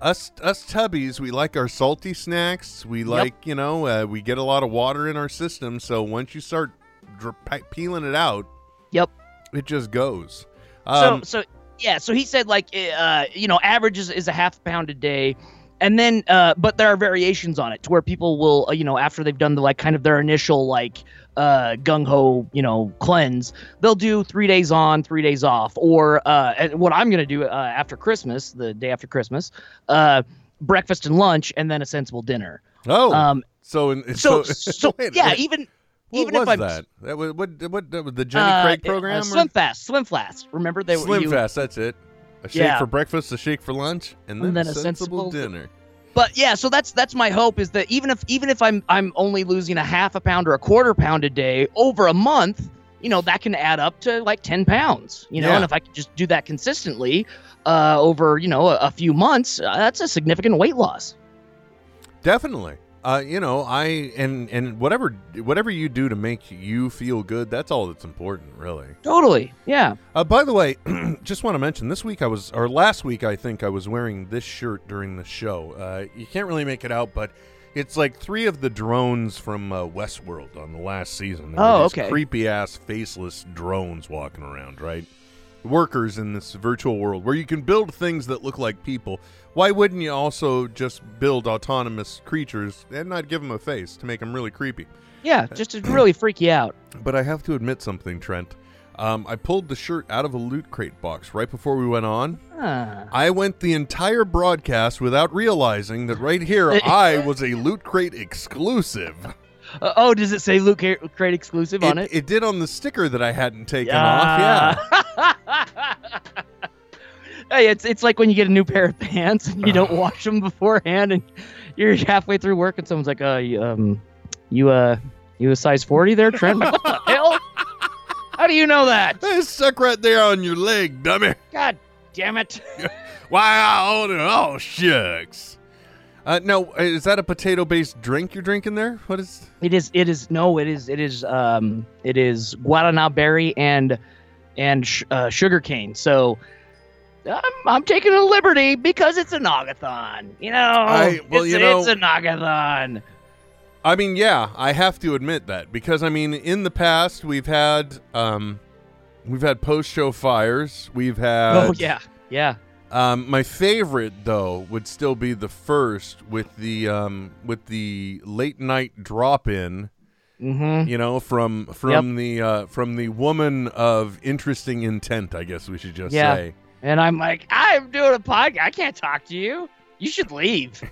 us tubbies, we like our salty snacks. We like, you know, we get a lot of water in our system. So once you start peeling it out, it just goes. So he said, like, you know, average is a half pound a day. And then, but there are variations on it to where people will, you know, after they've done the, like, kind of their initial, like, gung-ho, you know, cleanse, they'll do 3 days on, 3 days off. Or what I'm going to do after Christmas, the day after Christmas, breakfast and lunch, and then a sensible dinner. Oh, even... What was the Jenny Craig program? Slim Fast. Remember? Fast, that's it. A shake for breakfast, a shake for lunch, and then a sensible dinner. But yeah, so that's my hope is that even if I'm only losing a half a pound or a quarter pound a day over a month, you know, that can add up to like 10 pounds, you know, and if I could just do that consistently over, you know, a few months, that's a significant weight loss. Definitely. You know, and whatever you do to make you feel good, that's all that's important, really. Totally, yeah. By the way, just want to mention, last week, I think I was wearing this shirt during the show. You can't really make it out, but it's like three of the drones from Westworld on the last season. There were these creepy-ass, faceless drones walking around, right? Workers in this virtual world where you can build things that look like people. Why wouldn't you also just build autonomous creatures and not give them a face to make them really creepy? Yeah, just to really freak you out. But I have to admit something, Trent. I pulled the shirt out of a Loot Crate box right before we went on. I went the entire broadcast without realizing that right here I was a Loot Crate exclusive. Oh, does it say Loot Crate exclusive on it? It did on the sticker that I hadn't taken off, Hey, it's like when you get a new pair of pants and you don't wash them beforehand, and you're halfway through work and someone's like, you a size 40 there, Trent? What the hell? How do you know that? They stuck right there on your leg, dummy. God damn it. Why I ordered all shucks. No, is that a potato-based drink you're drinking there? What is? It is Guaraná berry and sugar cane. So I'm taking a liberty because it's a Nogathon. You know, it's a Nogathon. I mean, yeah, I have to admit that because I mean, in the past we've had post-show fires. We've had my favorite, though, would still be the first with the late night drop-in, you know, from the woman of interesting intent, I guess we should just say. And I'm like, I'm doing a podcast. I can't talk to you. You should leave.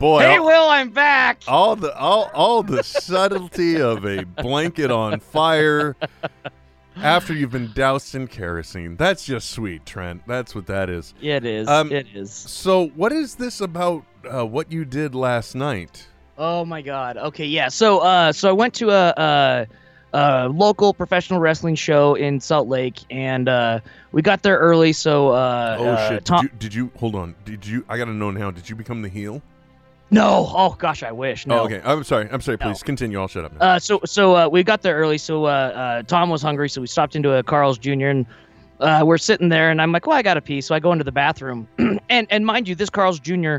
Boy, hey, Will, I'm back. All the subtlety of a blanket on fire. After you've been doused in kerosene. That's just sweet, Trent. That's what that is. It is. It is. So what is this about what you did last night? Oh, my God. Okay, yeah. So I went to a local professional wrestling show in Salt Lake, and we got there early, so... shit. Did you... I got to know now. Did you become the heel? No. Oh, gosh, I wish. No. Oh, okay. I'm sorry. Please continue. I'll shut up now. So we got there early. So Tom was hungry, so we stopped into a Carl's Jr. and we're sitting there, and I'm like, well, I got to pee. So I go into the bathroom. and mind you, this Carl's Jr.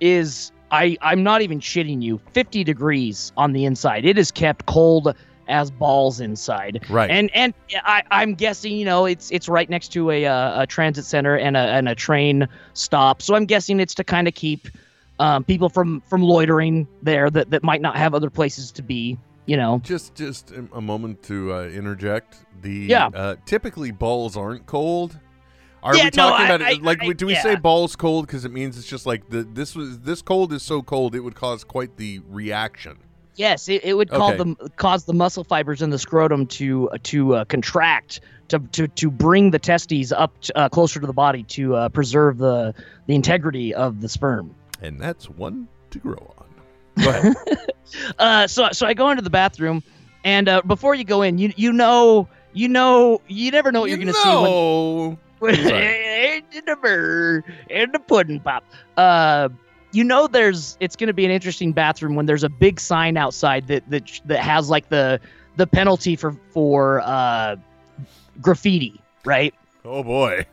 is, I'm not even shitting you, 50 degrees on the inside. It is kept cold as balls inside. Right. And I'm guessing, you know, it's right next to a transit center and a train stop. So I'm guessing it's to kind of keep... people from loitering there that might not have other places to be, you know. Just a moment to interject. Typically balls aren't cold. Are we talking about, do we say balls cold because it means it's just like this cold is so cold it would cause quite the reaction? Yes, it would cause the muscle fibers in the scrotum to contract to bring the testes up closer to the body to preserve the integrity of the sperm. And that's one to grow on. Go ahead. So I go into the bathroom, and before you go in, you never know what you're going to see. And the pudding pop. It's going to be an interesting bathroom when there's a big sign outside that has like the penalty for graffiti, right? Oh boy.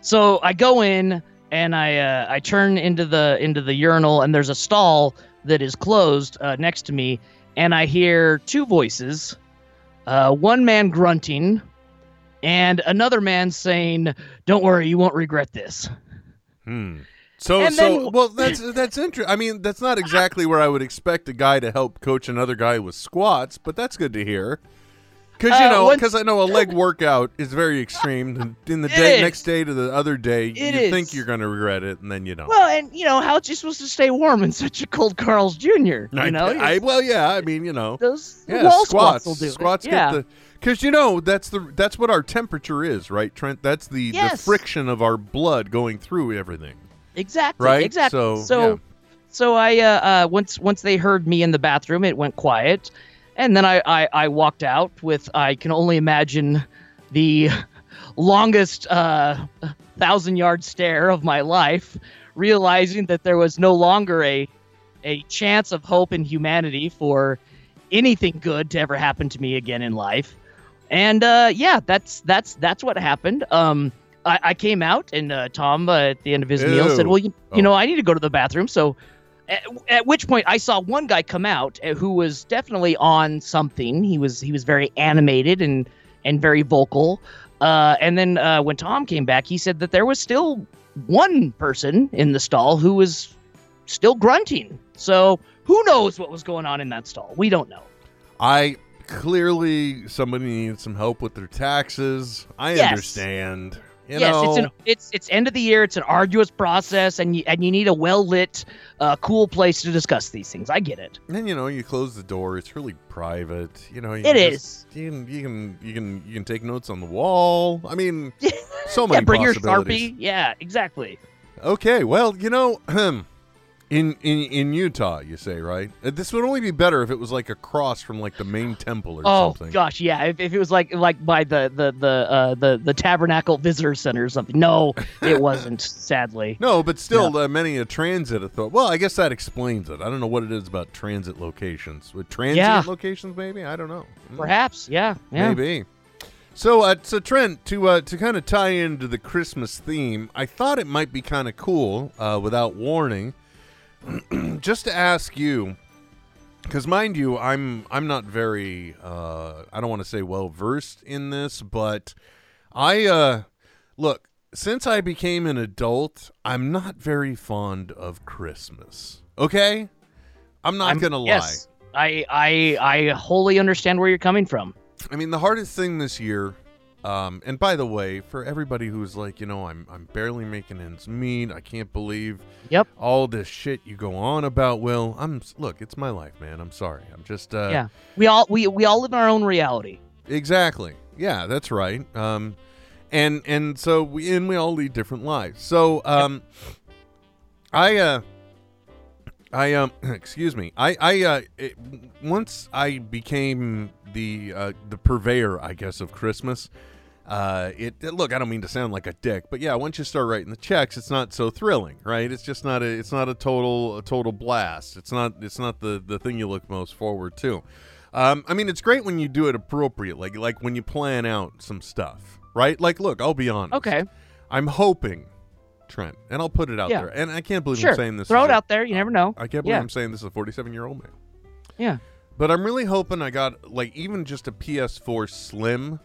So I go in and I turn into the urinal, and there's a stall that is closed next to me, and I hear two voices, one man grunting, and another man saying, "Don't worry, you won't regret this." Hmm. So that's interesting. I mean, that's not exactly where I would expect a guy to help coach another guy with squats, but that's good to hear. Because I know a leg workout is very extreme. In the day, next day to the other day, you think you're going to regret it, and then you don't. Well, and how's you supposed to stay warm in such a cold Carl's Jr.? Squats will do squats. Because that's what our temperature is, right, Trent? That's the friction of our blood going through everything. Exactly. Right? Exactly. So I once they heard me in the bathroom, it went quiet, and then I walked out with I can only imagine the longest 1,000-yard stare of my life, realizing that there was no longer a chance of hope in humanity for anything good to ever happen to me again in life, and that's what happened. I came out, and Tom, at the end of his meal, said, well, you know, I need to go to the bathroom. So at which point I saw one guy come out who was definitely on something. He was very animated and very vocal. And then when Tom came back, he said that there was still one person in the stall who was still grunting. So who knows what was going on in that stall? We don't know. Clearly somebody needs some help with their taxes. I understand. It's end of the year. It's an arduous process, and you need a well-lit, cool place to discuss these things. I get it. And you close the door. It's really private. You can take notes on the wall. I mean, so many. Bring your Sharpie. Yeah, exactly. Okay. Well, In Utah, you say, right? This would only be better if it was like across from like the main temple or something. Oh gosh, yeah. If it was like by the Tabernacle Visitor Center or something. No, it wasn't. Sadly. No, but still, many a transit authority. Well, I guess that explains it. I don't know what it is about transit locations. With transit locations, maybe? I don't know. Perhaps, yeah. Maybe. So Trent, to kind of tie into the Christmas theme, I thought it might be kind of cool, without warning, just to ask you, because mind you, I'm not very I don't want to say well versed in this, but I look, since I became an adult, I'm not very fond of Christmas. Okay, I'm not gonna lie. Yes, I wholly understand where you're coming from. I mean, the hardest thing this year. And by the way, for everybody who's like, I'm barely making ends meet. I can't believe all this shit you go on about. Will, look, it's my life, man. I'm sorry. I'm just We all live in our own reality. Exactly. Yeah, that's right. And so we all lead different lives. So once I became the purveyor, I guess, of Christmas. Look, I don't mean to sound like a dick, but yeah, once you start writing the checks, it's not so thrilling, right? It's just not a total blast. It's not the thing you look most forward to. I mean, it's great when you do it appropriate, like when you plan out some stuff, right? Like, look, I'll be honest. Okay. I'm hoping, Trent, and I'll put it out there. And I can't believe I'm saying this. Throw it out there. You never know. I can't believe I'm saying this is a 47-year-old man. Yeah. But I'm really hoping I got, like, even just a PS4 Slim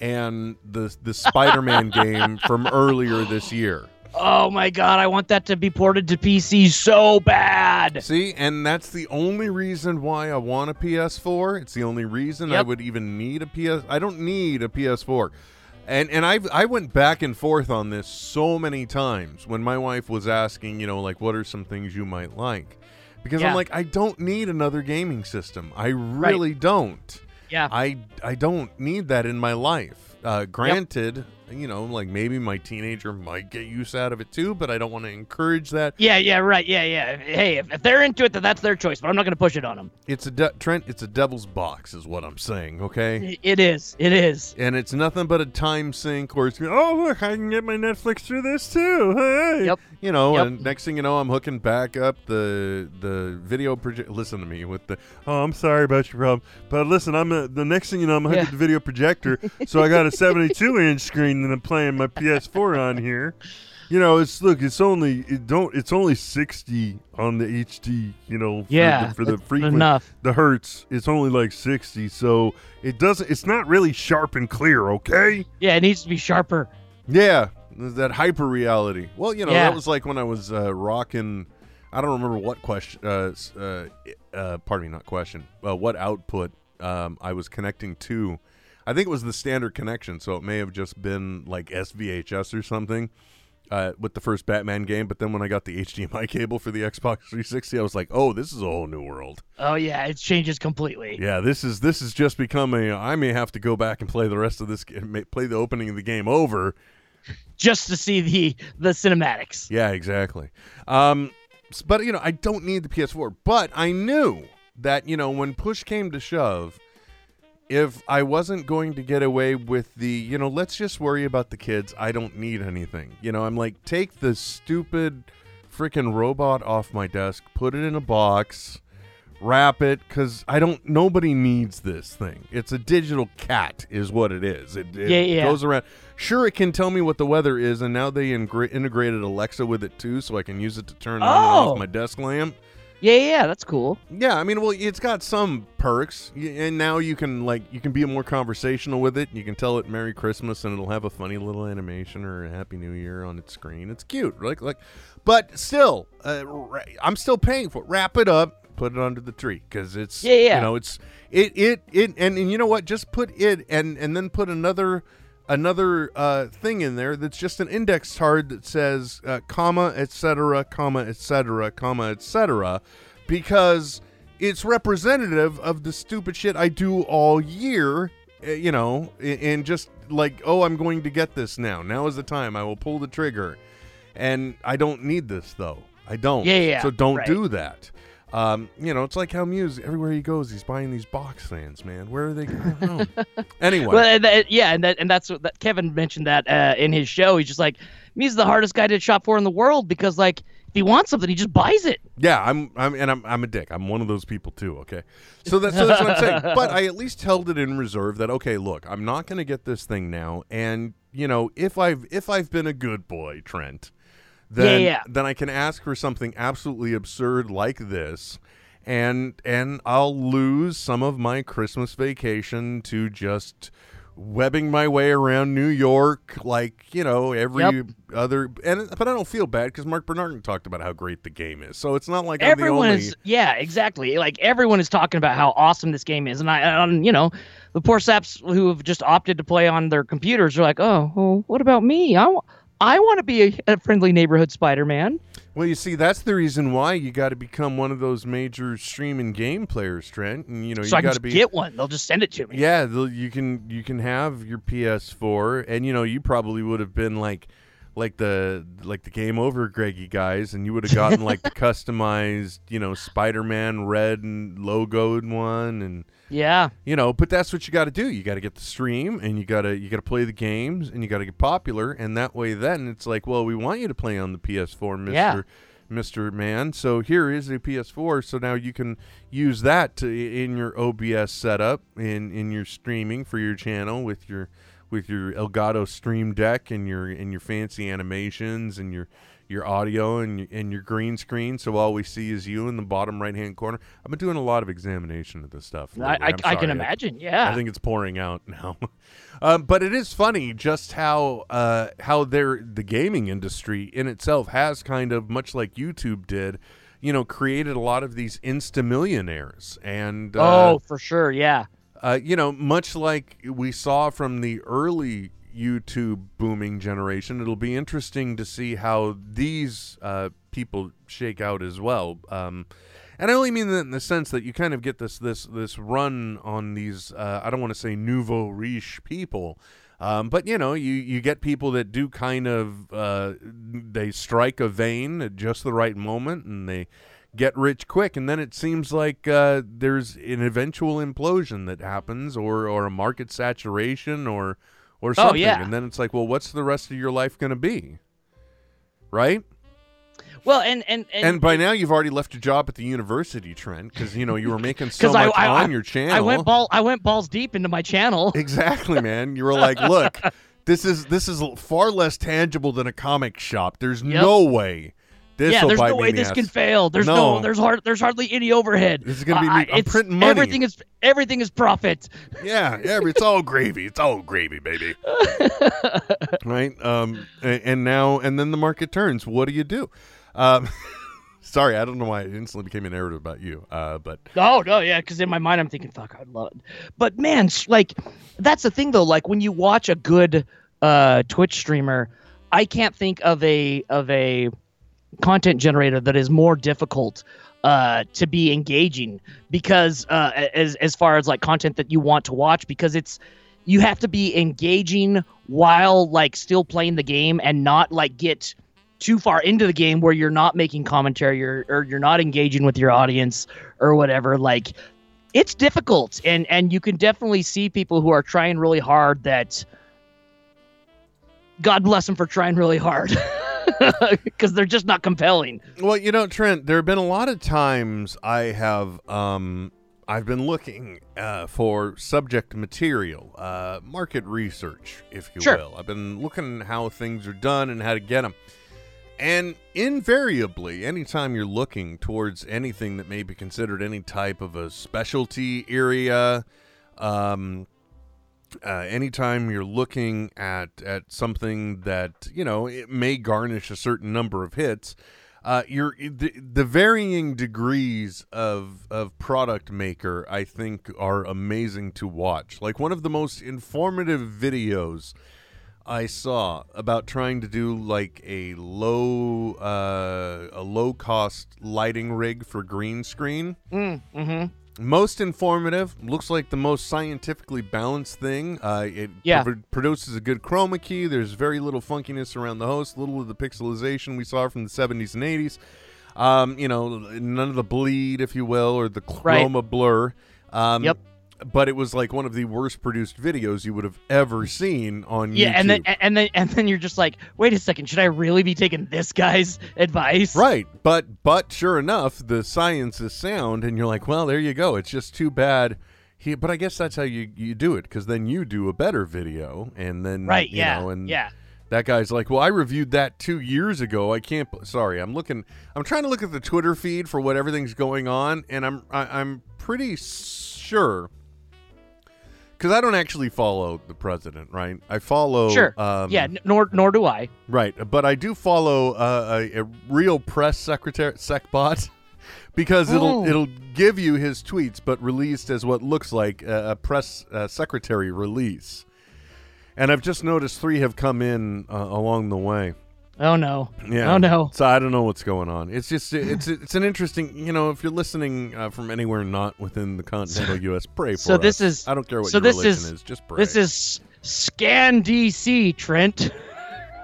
and the Spider-Man game from earlier this year. Oh, my God. I want that to be ported to PC so bad. See? And that's the only reason why I want a PS4. It's the only reason I would even need a PS4. I don't need a PS4. And I went back and forth on this so many times when my wife was asking, you know, like, what are some things you might like? Because I'm like, I don't need another gaming system. I really don't. Yeah. I don't need that in my life. Granted, you know, like maybe my teenager might get use out of it too, but I don't want to encourage that. Yeah. Hey, if they're into it, then that's their choice, but I'm not going to push it on them. It's a Trent, it's a devil's box is what I'm saying, okay? It is. It is. And it's nothing but a time sink or it's, oh, look, I can get my Netflix through this too. Hey. Yep. You know, and next thing you know, I'm hooking back up the video projector. Listen to me with the, oh, I'm sorry about your problem, but listen, the next thing you know, I'm hooking the video projector, so I got a 72-inch screen and I'm playing my PS4 on here. You know, it's only 60 on the HD. You know, for the frequency, the hertz. It's only like 60, so it doesn't. It's not really sharp and clear. Okay. Yeah, it needs to be sharper. Yeah. That hyper reality. Well, you know, that was like when I was rocking. I don't remember what question. Pardon me, not question. What output I was connecting to? I think it was the standard connection, so it may have just been like SVHS or something with the first Batman game. But then when I got the HDMI cable for the Xbox 360, I was like, "Oh, this is a whole new world." Oh yeah, it changes completely. Yeah, this is just become a. I may have to go back and play the rest of this. Play the opening of the game over. Just to see the cinematics. Yeah, exactly. But, you know, I don't need the PS4. But I knew that, you know, when push came to shove, if I wasn't going to get away with the, you know, let's just worry about the kids. I don't need anything. You know, I'm like, take the stupid freaking robot off my desk, put it in a box, wrap it, because nobody needs this thing. It's a digital cat is what it is. It goes around. Sure, it can tell me what the weather is, and now they integrated Alexa with it too, so I can use it to turn on and off my desk lamp. Yeah, that's cool. Yeah, I mean, well, it's got some perks, and now you can be more conversational with it. You can tell it Merry Christmas, and it'll have a funny little animation or a Happy New Year on its screen. It's cute, like, but still, I'm still paying for it. Wrap it up. Put it under the tree because it's you know, it's it and you know what, just put it and then put another thing in there that's just an index card that says comma etc comma etc comma etc, because it's representative of the stupid shit I do all year, you know, and just like, oh, I'm going to get this now is the time I will pull the trigger, and I don't need this though. I don't. So don't do that. You know, it's like how music, everywhere he goes, he's buying these box fans, man. Where are they going? Anyway. Well, that's what Kevin mentioned that in his show. He's just like, he's the hardest guy to shop for in the world because, like, if he wants something, he just buys it. Yeah, I'm a dick. I'm one of those people too, okay? So that's what I'm saying. But I at least held it in reserve that, okay, look, I'm not going to get this thing now. And, you know, if I've been a good boy, Trent, then I can ask for something absolutely absurd like this, and I'll lose some of my Christmas vacation to just webbing my way around New York, like, you know, every other. But I don't feel bad because Mark Bernardin talked about how great the game is, so it's not like everyone I'm the only. Yeah, exactly. Like everyone is talking about how awesome this game is, and you know, the poor saps who have just opted to play on their computers are like, oh, well, what about me? I want to be a friendly neighborhood Spider-Man. Well, you see, that's the reason why you got to become one of those major stream and game players, Trent. And, you know, so you got to get one. They'll just send it to me. Yeah, you can have your PS4, and you know, you probably would have been like the Game Over Greggy guys, and you would have gotten like the customized, you know, Spider-Man red and logoed one, and you know, but that's what you got to do. You got to get the stream, and you got to play the games, and you got to get popular, and that way then it's like, well, we want you to play on the PS4, Mr. Man. So here is a PS4, so now you can use that in your OBS setup, in your streaming for your channel with your Elgato Stream Deck and your fancy animations and your audio and your green screen, so all we see is you in the bottom right hand corner. I've been doing a lot of examination of this stuff lately. I can imagine. I think it's pouring out now. But it is funny just how the gaming industry in itself has kind of, much like YouTube did, you know, created a lot of these insta-millionaires, and oh, for sure, you know, much like we saw from the early YouTube booming generation, it'll be interesting to see how these people shake out as well. And I only mean that in the sense that you kind of get this run on these, I don't want to say nouveau riche people, but, you know, you get people that do kind of, they strike a vein at just the right moment, and they get rich quick, and then it seems like there's an eventual implosion that happens, or a market saturation, or something. Oh, yeah. And then it's like, well, what's the rest of your life going to be? Right? Well, and by now you've already left your job at the university, Trent, because you know you were making so much on your channel. I went balls deep into my channel. Exactly, man. You were like, look, this is far less tangible than a comic shop. There's no way. There's no way this can fail. There's no there's hardly any overhead. This is gonna be me. I'm printing money. Everything is profit. Yeah, it's all gravy. It's all gravy, baby. Right? And then the market turns. What do you do? Sorry, I don't know why it instantly became a narrative about you. But no, yeah, because in my mind I'm thinking, fuck, I love it. But man, like, that's the thing though. Like when you watch a good Twitch streamer, I can't think of a content generator that is more difficult to be engaging, because as far as like content that you want to watch, because it's, you have to be engaging while like still playing the game and not like get too far into the game where you're not making commentary or you're not engaging with your audience or whatever. Like, it's difficult, and you can definitely see people who are trying really hard that God bless them for trying really hard, because they're just not compelling. Well, you know, Trent, there have been a lot of times I have I've been looking for subject material, market research, if you will. I've been looking how things are done and how to get them. And invariably, anytime you're looking towards anything that may be considered any type of a specialty area, anytime you're looking at something that, you know, it may garnish a certain number of hits, the varying degrees of product maker, I think, are amazing to watch. Like one of the most informative videos I saw about trying to do like a low cost lighting rig for green screen. Most informative, looks like the most scientifically balanced thing. It produces a good chroma key. There's very little funkiness around the host, little of the pixelization we saw from the 70s and 80s. You know, none of the bleed, if you will, or the chroma blur. But it was like one of the worst produced videos you would have ever seen on YouTube. Yeah, and then you're just like, wait a second, should I really be taking this guy's advice? Right, but sure enough, the science is sound, and you're like, well, there you go. It's just too bad. But I guess that's how you do it, because then you do a better video, and then that guy's like, well, I reviewed that 2 years ago. I can't. Sorry, I'm trying to look at the Twitter feed for what everything's going on, and I'm pretty sure. Because I don't actually follow the president, right? I follow... nor do I. Right, but I do follow a real press secretary, SecBot, because it'll give you his tweets, but released as what looks like a press secretary release. And I've just noticed 3 have come in along the way. Oh, no. Yeah. Oh, no. So I don't know what's going on. It's just, it's an interesting, you know, if you're listening from anywhere not within the continental U.S., pray for us. I don't care what your religion is. Just pray. This is Scan DC, Trent.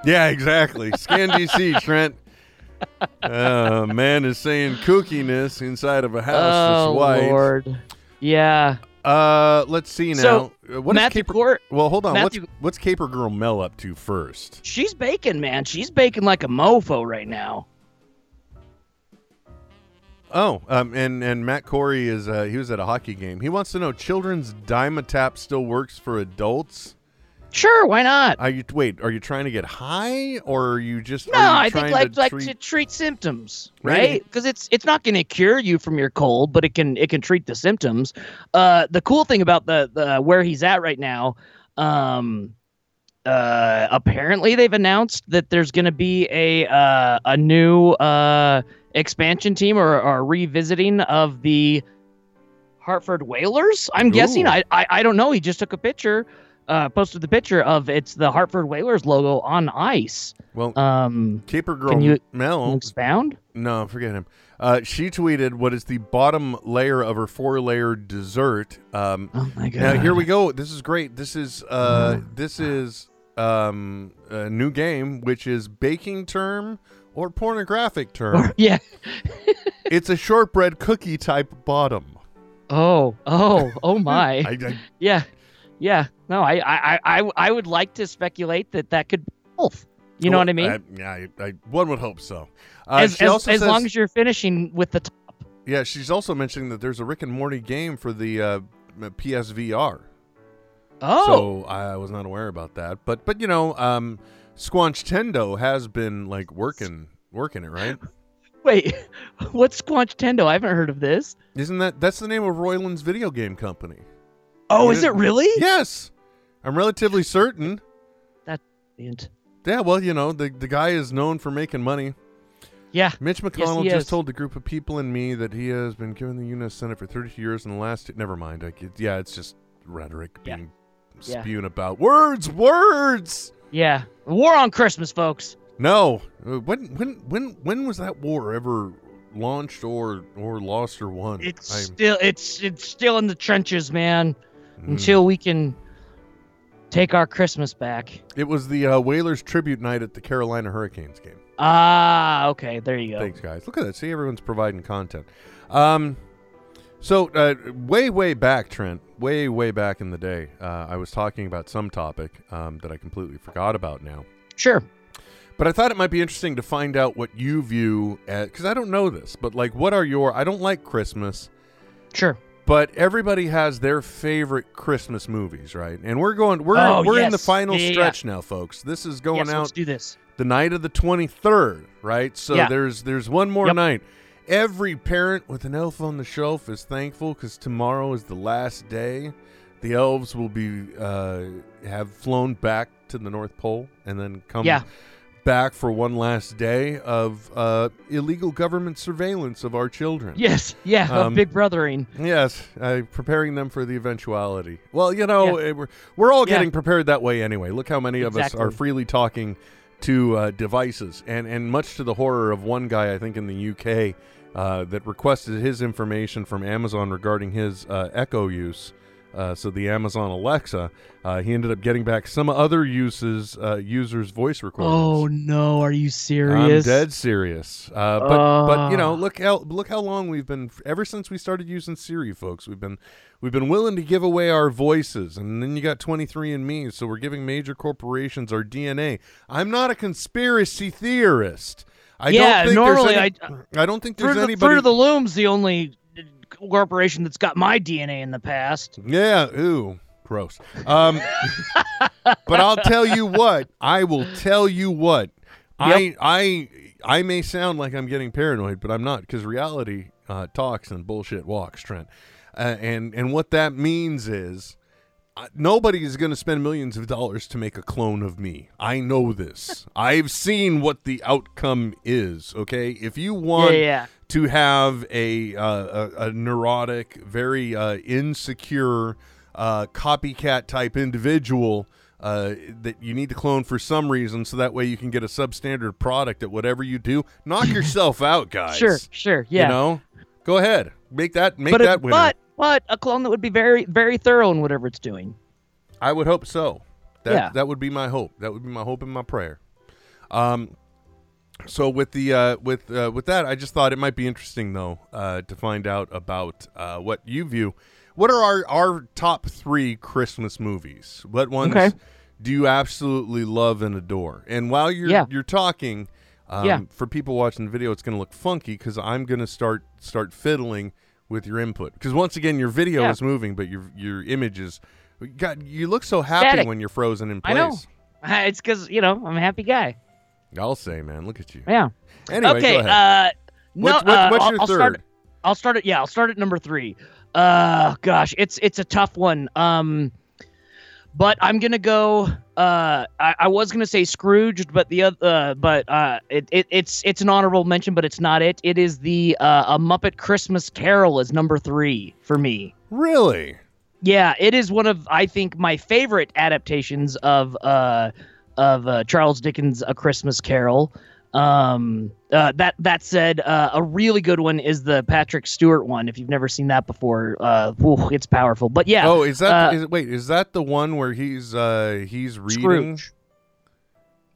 Yeah, exactly. Scan DC, Trent. Man is saying kookiness inside of a house is white. Oh, Lord. Yeah. Let's see now. So, what Matthew is Caper? Well, hold on. What's Caper Girl Mel up to first? She's baking, man. She's baking like a mofo right now. Oh, and Matt Corey is he was at a hockey game. He wants to know, children's Dimetapp still works for adults? Sure, why not? Are you trying to get high, or are you just to treat symptoms, right? Because it's not going to cure you from your cold, but it can treat the symptoms. The cool thing about the where he's at right now, apparently they've announced that there's going to be a new expansion team or revisiting of the Hartford Whalers. I'm guessing. I don't know. He just took a picture. posted the picture of it's the Hartford Whalers logo on ice. Well, Caper Girl Mel. Can you expound? No, forget him. She tweeted what is the bottom layer of her four-layered dessert. Oh my god! Now here we go. This is great. This is a new game, which is baking term or pornographic term. Yeah. It's a shortbread cookie type bottom. Oh my. Yeah. No, I would like to speculate that could be both. You know what I mean? I one would hope so. She also says, long as you're finishing with the top. Yeah, she's also mentioning that there's a Rick and Morty game for the PSVR. Oh. So I was not aware about that. But you know, Squanchtendo has been like working it, right? Wait, what's Squanchtendo? I haven't heard of this. Isn't that's the name of Royland's video game company? Oh, is it really? Yes. I'm relatively certain. That's brilliant. Yeah, well, you know, the guy is known for making money. Yeah. Mitch McConnell just told a group of people and me that he has been given the U.S. Senate for 30 years and the last... Never mind. It's just rhetoric being spewing about. Words! Yeah. War on Christmas, folks. No. When was that war ever... launched or lost or won? It's still in the trenches, man. Until we can take our Christmas back. It was the Whalers tribute night at the Carolina Hurricanes game. Ah, okay, there you go. Thanks, guys. Look at that. See, everyone's providing content. So way back, Trent, way back in the day, I was talking about some topic that I completely forgot about now. Sure. But I thought it might be interesting to find out what you view as, because I don't know this, but like, what are your, I don't like Christmas. Sure. But everybody has their favorite Christmas movies, right? And we're in the final stretch now, folks. This is going out. Let's do this. The night of the 23rd, right? So there's one more night. Every parent with an elf on the shelf is thankful because tomorrow is the last day. The elves will be, have flown back to the North Pole and then come back for one last day of illegal government surveillance of our children. Yes, of big brothering. Yes, preparing them for the eventuality. Well, you know, we're all getting prepared that way anyway. Look how many of us are freely talking to devices. And much to the horror of one guy, I think, in the UK that requested his information from Amazon regarding his Echo use. So the Amazon Alexa, he ended up getting back some other users' voice recordings. Oh no, are you serious? I'm dead serious. But you know, look how long we've been. Ever since we started using Siri, folks, we've been willing to give away our voices, and then you got 23andMe, so we're giving major corporations our DNA. I'm not a conspiracy theorist. I don't think there's anybody. Fruit of the Loom's the only corporation that's got my DNA in the past. Yeah, ooh, gross. But I'll tell you what. I may sound like I'm getting paranoid, but I'm not, because reality talks and bullshit walks, Trent. And what that means is nobody is going to spend millions of dollars to make a clone of me. I know this. I've seen what the outcome is, okay? If you want... Yeah. To have a neurotic, very insecure copycat type individual that you need to clone for some reason, so that way you can get a substandard product at whatever you do. Knock yourself out, guys. Sure, yeah. You know, go ahead, make that winner. But a clone that would be very, very thorough in whatever it's doing. I would hope so. That would be my hope. That would be my hope and my prayer. So with the with that, I just thought it might be interesting though to find out about what you view. What are our top three Christmas movies? What ones do you absolutely love and adore? And while you're talking, for people watching the video, it's going to look funky because I'm going to start fiddling with your input, because once again your video is moving, but your image is. God, you look so happy when you're frozen in place. I know. It's because I'm a happy guy. I'll say, man, look at you. Yeah. Anyway, okay, go ahead. What's your third? I'll start at number three. Gosh, it's a tough one. But I'm gonna go. I was gonna say Scrooged, but the other, it's an honorable mention, but it's not it. It is the A Muppet Christmas Carol is number three for me. Really? Yeah, it is one of, I think, my favorite adaptations of Charles Dickens' A Christmas Carol. That said, a really good one is the Patrick Stewart one. If you've never seen that before, whew, it's powerful. But yeah. Oh, is that is that the one where he's reading? Scrooge.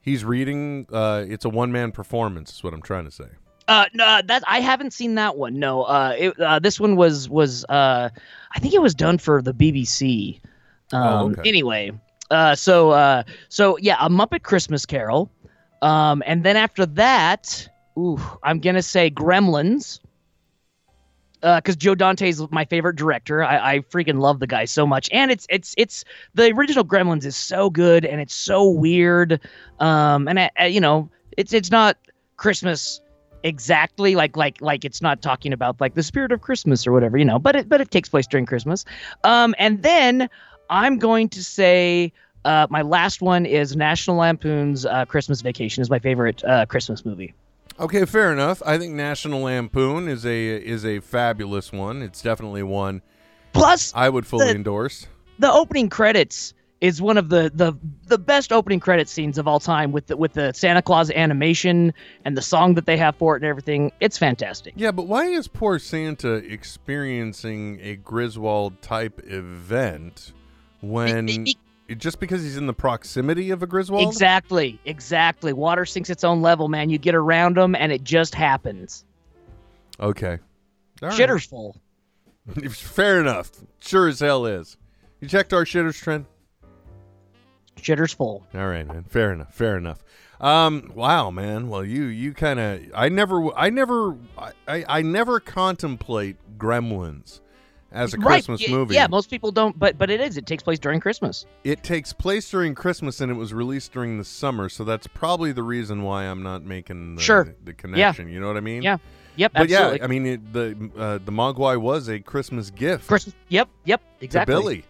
He's reading. It's a one-man performance. Is what I'm trying to say. No, that I haven't seen that one. No, this one was I think it was done for the BBC. Okay. Anyway, so yeah, A Muppet Christmas Carol, and then after that, I'm gonna say Gremlins, because Joe Dante's my favorite director. I freaking love the guy so much, and it's the original Gremlins is so good and it's so weird, and I you know it's not Christmas. Exactly, like it's not talking about like the spirit of Christmas or whatever, you know, but it takes place during Christmas. And then I'm going to say my last one is National Lampoon's Christmas Vacation is my favorite Christmas movie. Okay, fair enough. I think National Lampoon is a fabulous one. It's definitely one. Plus, I would fully endorse. The opening credits is one of the best opening credit scenes of all time with the Santa Claus animation and the song that they have for it and everything. It's fantastic. Yeah, but why is poor Santa experiencing a Griswold type event when just because he's in the proximity of a Griswold? Exactly. Water sinks its own level, man. You get around him and it just happens. Okay. All right. Shitter's full. Fair enough. Sure as hell is. You checked our shitters, Trent? Shitter's full. All right, man. Fair enough. Wow, man. Well, you kind of. I never contemplate Gremlins as a Christmas movie. Yeah, most people don't. But it is. It takes place during Christmas. And it was released during the summer, so that's probably the reason why I'm not making the connection. Yeah. You know what I mean? Yeah. Yep. But absolutely. Yeah, I mean the Mogwai was a Christmas gift. Yep. Exactly. To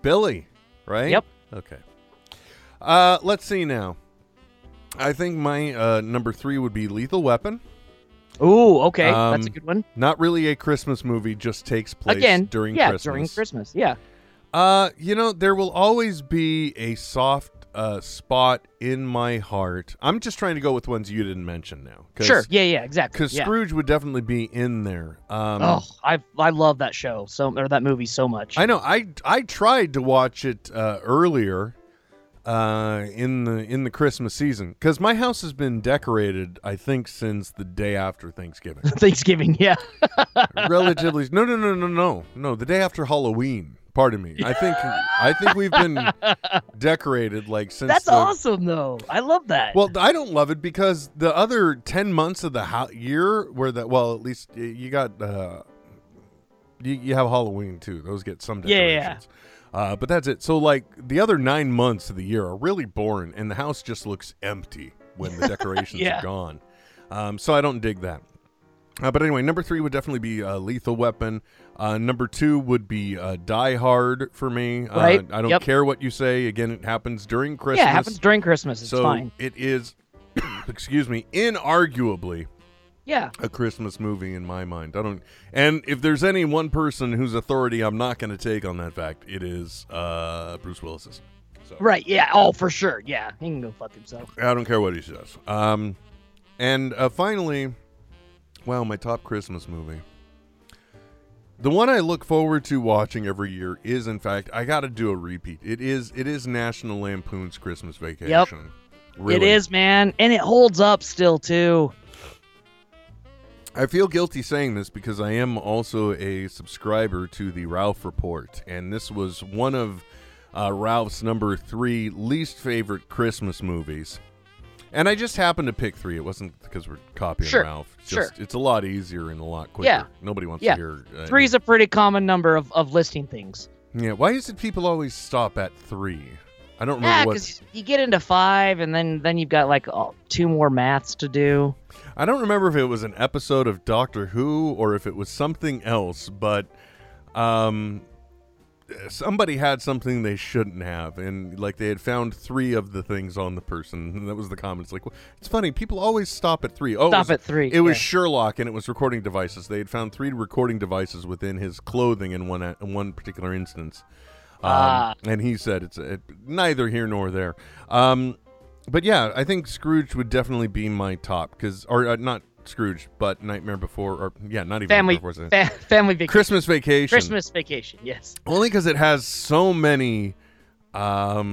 Billy. Right. Yep. Okay. Let's see now. I think my number 3 would be Lethal Weapon. Ooh, okay. That's a good one. Not really a Christmas movie, just takes place Christmas. During Christmas, yeah. You know, there will always be a soft spot in my heart. I'm just trying to go with ones you didn't mention now. Sure, yeah, exactly. Because Scrooge would definitely be in there. I love that show, or that movie so much. I know, I tried to watch it earlier. In the Christmas season, because my house has been decorated, I think, since the day after Thanksgiving. Thanksgiving, yeah. Relatively. No. The day after Halloween. Pardon me. I think we've been decorated like since. That's awesome, though. I love that. Well, I don't love it because the other 10 months of the year, at least you got you have Halloween too. Those get some decorations. Yeah. But that's it. So, like, the other 9 months of the year are really boring, and the house just looks empty when the decorations are gone. So I don't dig that. But anyway, number 3 would definitely be Lethal Weapon. Number 2 would be Die Hard for me. Right. I don't care what you say. Again, it happens during Christmas. Yeah, it happens during Christmas. It's fine. It is, excuse me, inarguably a Christmas movie in my mind. And if there's any one person whose authority I'm not going to take on that fact, it is Bruce Willis's. So. Right, yeah. Oh, for sure. Yeah, he can go fuck himself. I don't care what he says. And finally, my top Christmas movie. The one I look forward to watching every year is, in fact, I got to do a repeat. It is National Lampoon's Christmas Vacation. Yep. Really. It is, man. And it holds up still, too. I feel guilty saying this because I am also a subscriber to the Ralph Report, and this was one of Ralph's number 3 least favorite Christmas movies. And I just happened to pick 3. It wasn't because we're copying Ralph. It's a lot easier and a lot quicker. Yeah. Nobody wants to hear... 3's a pretty common number of listing things. Yeah, why is it people always stop at 3? I don't remember what... because you get into 5, and then you've got like 2 more maths to do. I don't remember if it was an episode of Doctor Who or if it was something else, but somebody had something they shouldn't have, and like they had found three of the things on the person, and that was the comments. Like, well, it's funny, people always stop at three. It was Sherlock, and it was recording devices. They had found three recording devices within his clothing in one particular instance, and he said it's neither here nor there. But yeah, I think Scrooge would definitely be my top, not Scrooge, but Nightmare Before, or yeah, not even Family Vacation, Christmas Vacation, yes. Only because it has so many, just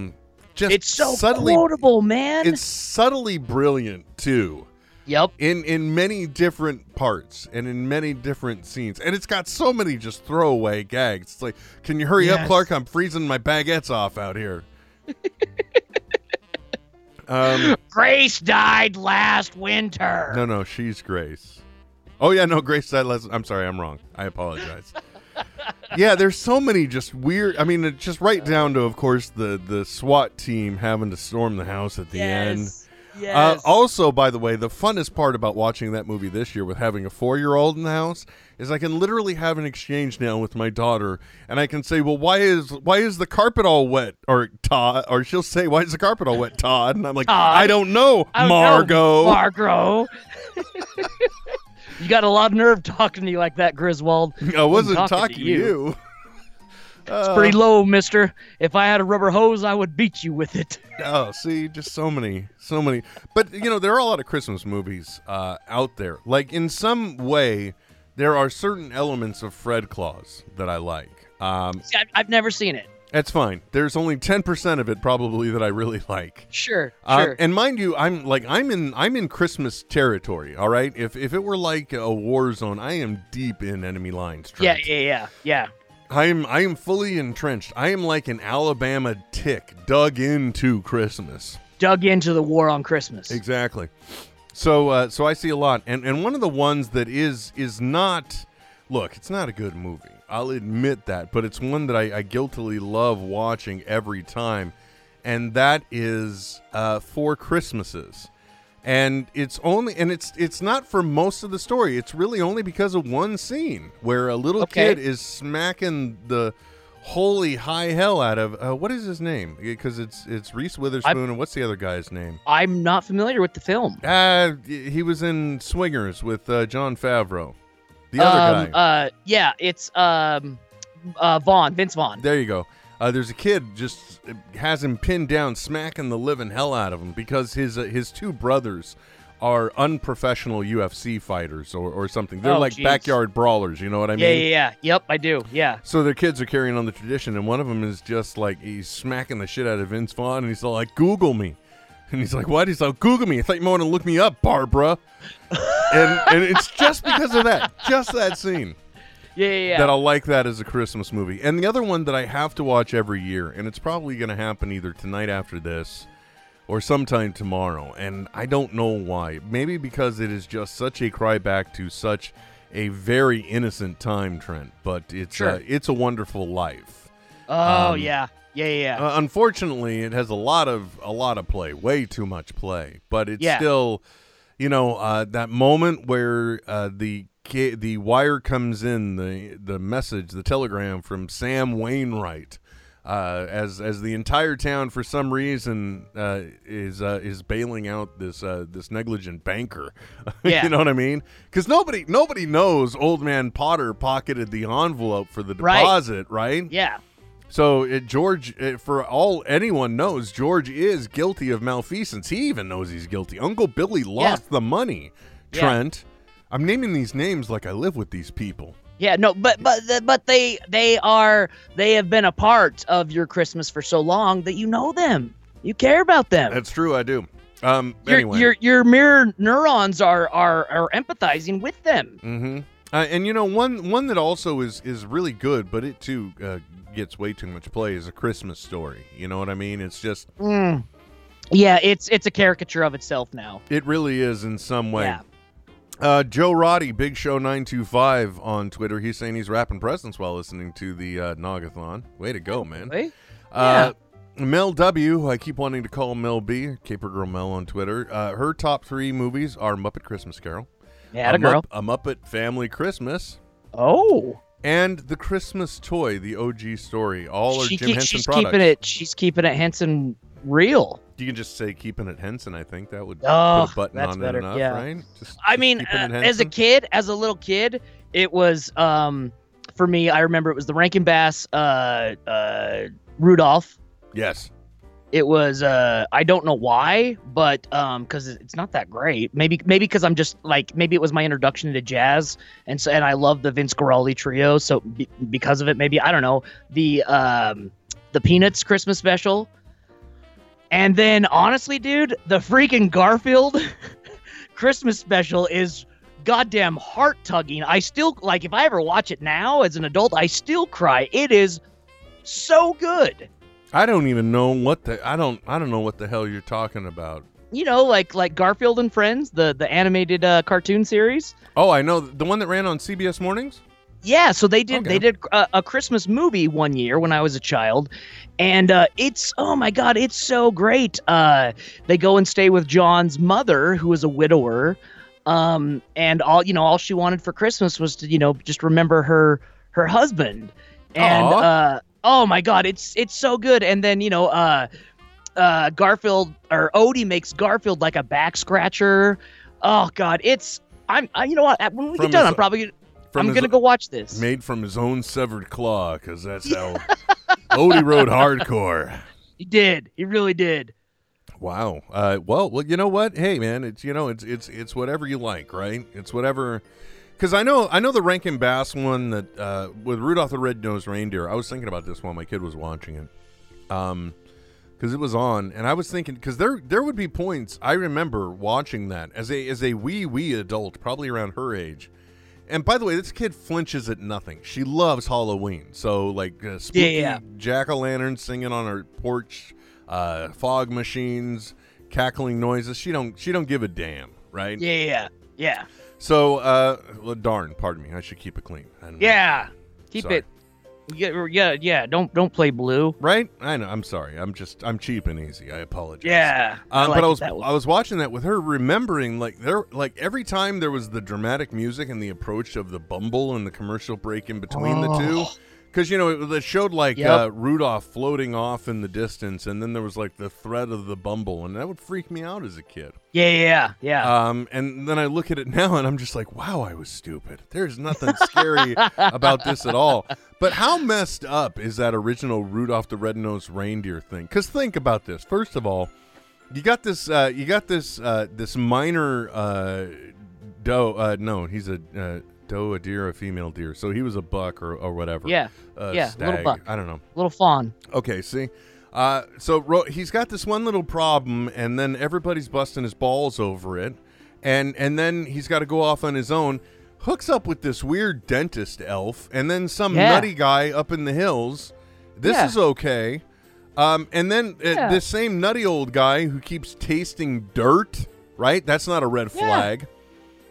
it's so subtly, quotable, man. It's subtly brilliant too. Yep. In many different parts and in many different scenes, and it's got so many just throwaway gags. It's like, can you hurry up, Clark? I'm freezing my baguettes off out here. Grace died last winter. No, she's Grace. Oh, yeah, no, Grace died last... I'm sorry, I'm wrong. I apologize. Yeah, there's so many just weird... I mean, it's just right down to, of course, the SWAT team having to storm the house at the end. Yes. Also, by the way, the funnest part about watching that movie this year with having a 4-year-old in the house is I can literally have an exchange now with my daughter, and I can say, well, why is the carpet all wet, or Todd? Or she'll say, why is the carpet all wet, Todd? And I'm like, Todd? I don't know, Margo. You got a lot of nerve talking to you like that, Griswold. I wasn't talking to you. It's pretty low, mister. If I had a rubber hose, I would beat you with it. Oh, see, just so many. But, you know, there are a lot of Christmas movies out there. Like, in some way, there are certain elements of Fred Claus that I like. See, I've never seen it. That's fine. There's only 10% of it probably that I really like. Sure. And mind you, I'm in Christmas territory. All right. If it were like a war zone, I am deep in enemy lines. Trent. Yeah. I am fully entrenched. I am like an Alabama tick dug into Christmas. Dug into the war on Christmas. Exactly. So I see a lot, and one of the ones that is not, look, it's not a good movie. I'll admit that, but it's one that I guiltily love watching every time, and that is Four Christmases, and it's not for most of the story. It's really only because of one scene where a little kid is smacking the holy high hell out of what is his name, because it's Reese Witherspoon and what's the other guy's name? I'm not familiar with the film. He was in Swingers with Jon Favreau. The other guy. It's Vince Vaughn. There you go. There's a kid just has him pinned down, smacking the living hell out of him because his two brothers are unprofessional UFC fighters or something. They're backyard brawlers, you know what I mean? Yeah. Yep, I do, yeah. So their kids are carrying on the tradition, and one of them is just like, he's smacking the shit out of Vince Vaughn, and he's all like, Google me. And he's like, what? He's like, Google me. I thought you wanted to look me up, Barbara. and it's just because of that. Just that scene. Yeah. That I'll like that as a Christmas movie. And the other one that I have to watch every year, and it's probably going to happen either tonight after this, or sometime tomorrow, and I don't know why. Maybe because it is just such a cry back to such a very innocent time, Trent. But it's A Wonderful Life. Oh, yeah. Unfortunately, it has a lot of play, way too much play. But it's still, you know, that moment where the wire comes in, the message, the telegram from Sam Wainwright. As the entire town, for some reason, is bailing out this negligent banker. Yeah. You know what I mean? Because nobody knows Old Man Potter pocketed the envelope for the deposit, right? Yeah. So George, for all anyone knows, George is guilty of malfeasance. He even knows he's guilty. Uncle Billy lost the money. Yeah. Trent, I'm naming these names like I live with these people. Yeah, no, but they have been a part of your Christmas for so long that you know them, you care about them. That's true, I do. Anyway, your mirror neurons are empathizing with them. Mm-hmm. And you know, one that also is really good, but it too gets way too much play is A Christmas Story. You know what I mean? It's just it's a caricature of itself now. It really is in some way. Yeah. Joe Roddy, Big Show 925 on Twitter. He's saying he's wrapping presents while listening to the Nogathon. Way to go, man. Really? Yeah. Mel W, who I keep wanting to call Mel B, Caper Girl Mel on Twitter. Her top three movies are Muppet Christmas Carol. Yeah, a girl. A Muppet Family Christmas. Oh. And the Christmas toy, the OG story, all are Jim Henson products. She's keeping it Henson real. You can just say keeping it Henson, I think. That would put a button on it enough, yeah. Right? I mean, as a kid, as a little kid, it was, for me, I remember it was the Rankin Bass Rudolph. Yes. It was, I don't know why, but because it's not that great. Maybe because I'm just like, maybe it was my introduction to jazz. And so, and I love the Vince Guaraldi trio. So because of it, maybe, I don't know, the Peanuts Christmas special. And then, honestly, dude, the freaking Garfield Christmas special is goddamn heart-tugging. I still, like, if I ever watch it now as an adult, I still cry. It is so good. I don't even know what the I don't know what the hell you're talking about. You know, like Garfield and Friends, the animated cartoon series. Oh, I know the one that ran on CBS mornings. Yeah, so they did. Okay. They did a Christmas movie one year when I was a child, and it's, oh my god, it's so great. They go and stay with John's mother, who is a widower, and all she wanted for Christmas was to just remember her husband, and oh my god, it's so good. And then Garfield or Odie makes Garfield like a back scratcher. Oh god, it's I you know what, when we get done, I'm going to go watch this. Made from his own severed claw, because that's how Odie rode hardcore. He did. He really did. Wow. Well, you know what? Hey, man, it's, it's whatever you like, right? It's whatever. Because I know the Rankin Bass one that with Rudolph the Red-Nosed Reindeer. I was thinking about this while my kid was watching it, because it was on, and I was thinking, because there would be points I remember watching that as a wee adult, probably around her age. And by the way, this kid flinches at nothing. She loves Halloween. So, like, spooky jack-o'-lanterns singing on her porch, fog machines, cackling noises. She don't give a damn, right? Yeah. So, well, darn, pardon me. I should keep it clean. Yeah, keep it. Yeah. Don't play blue. Right? I know. I'm sorry. I'm cheap and easy. I apologize. Yeah. But I was watching that with her, remembering like every time there was the dramatic music and the approach of the Bumble and the commercial break in between the two, because it showed Rudolph floating off in the distance, and then there was like the threat of the Bumble, and that would freak me out as a kid. Yeah. And then I look at it now, and I'm just like, wow, I was stupid. There's nothing scary about this at all. But how messed up is that original Rudolph the Red-Nosed Reindeer thing? Because think about this. First of all, you got this minor doe. No, he's a doe, a deer, a female deer. So he was a buck or whatever. Yeah, stag. Little buck. I don't know. Little fawn. Okay, see? So he's got this one little problem, and then everybody's busting his balls over it. And then he's got to go off on his own. Hooks up with this weird dentist elf, and then some nutty guy up in the hills. This is okay. And then this same nutty old guy who keeps tasting dirt, right? That's not a red flag.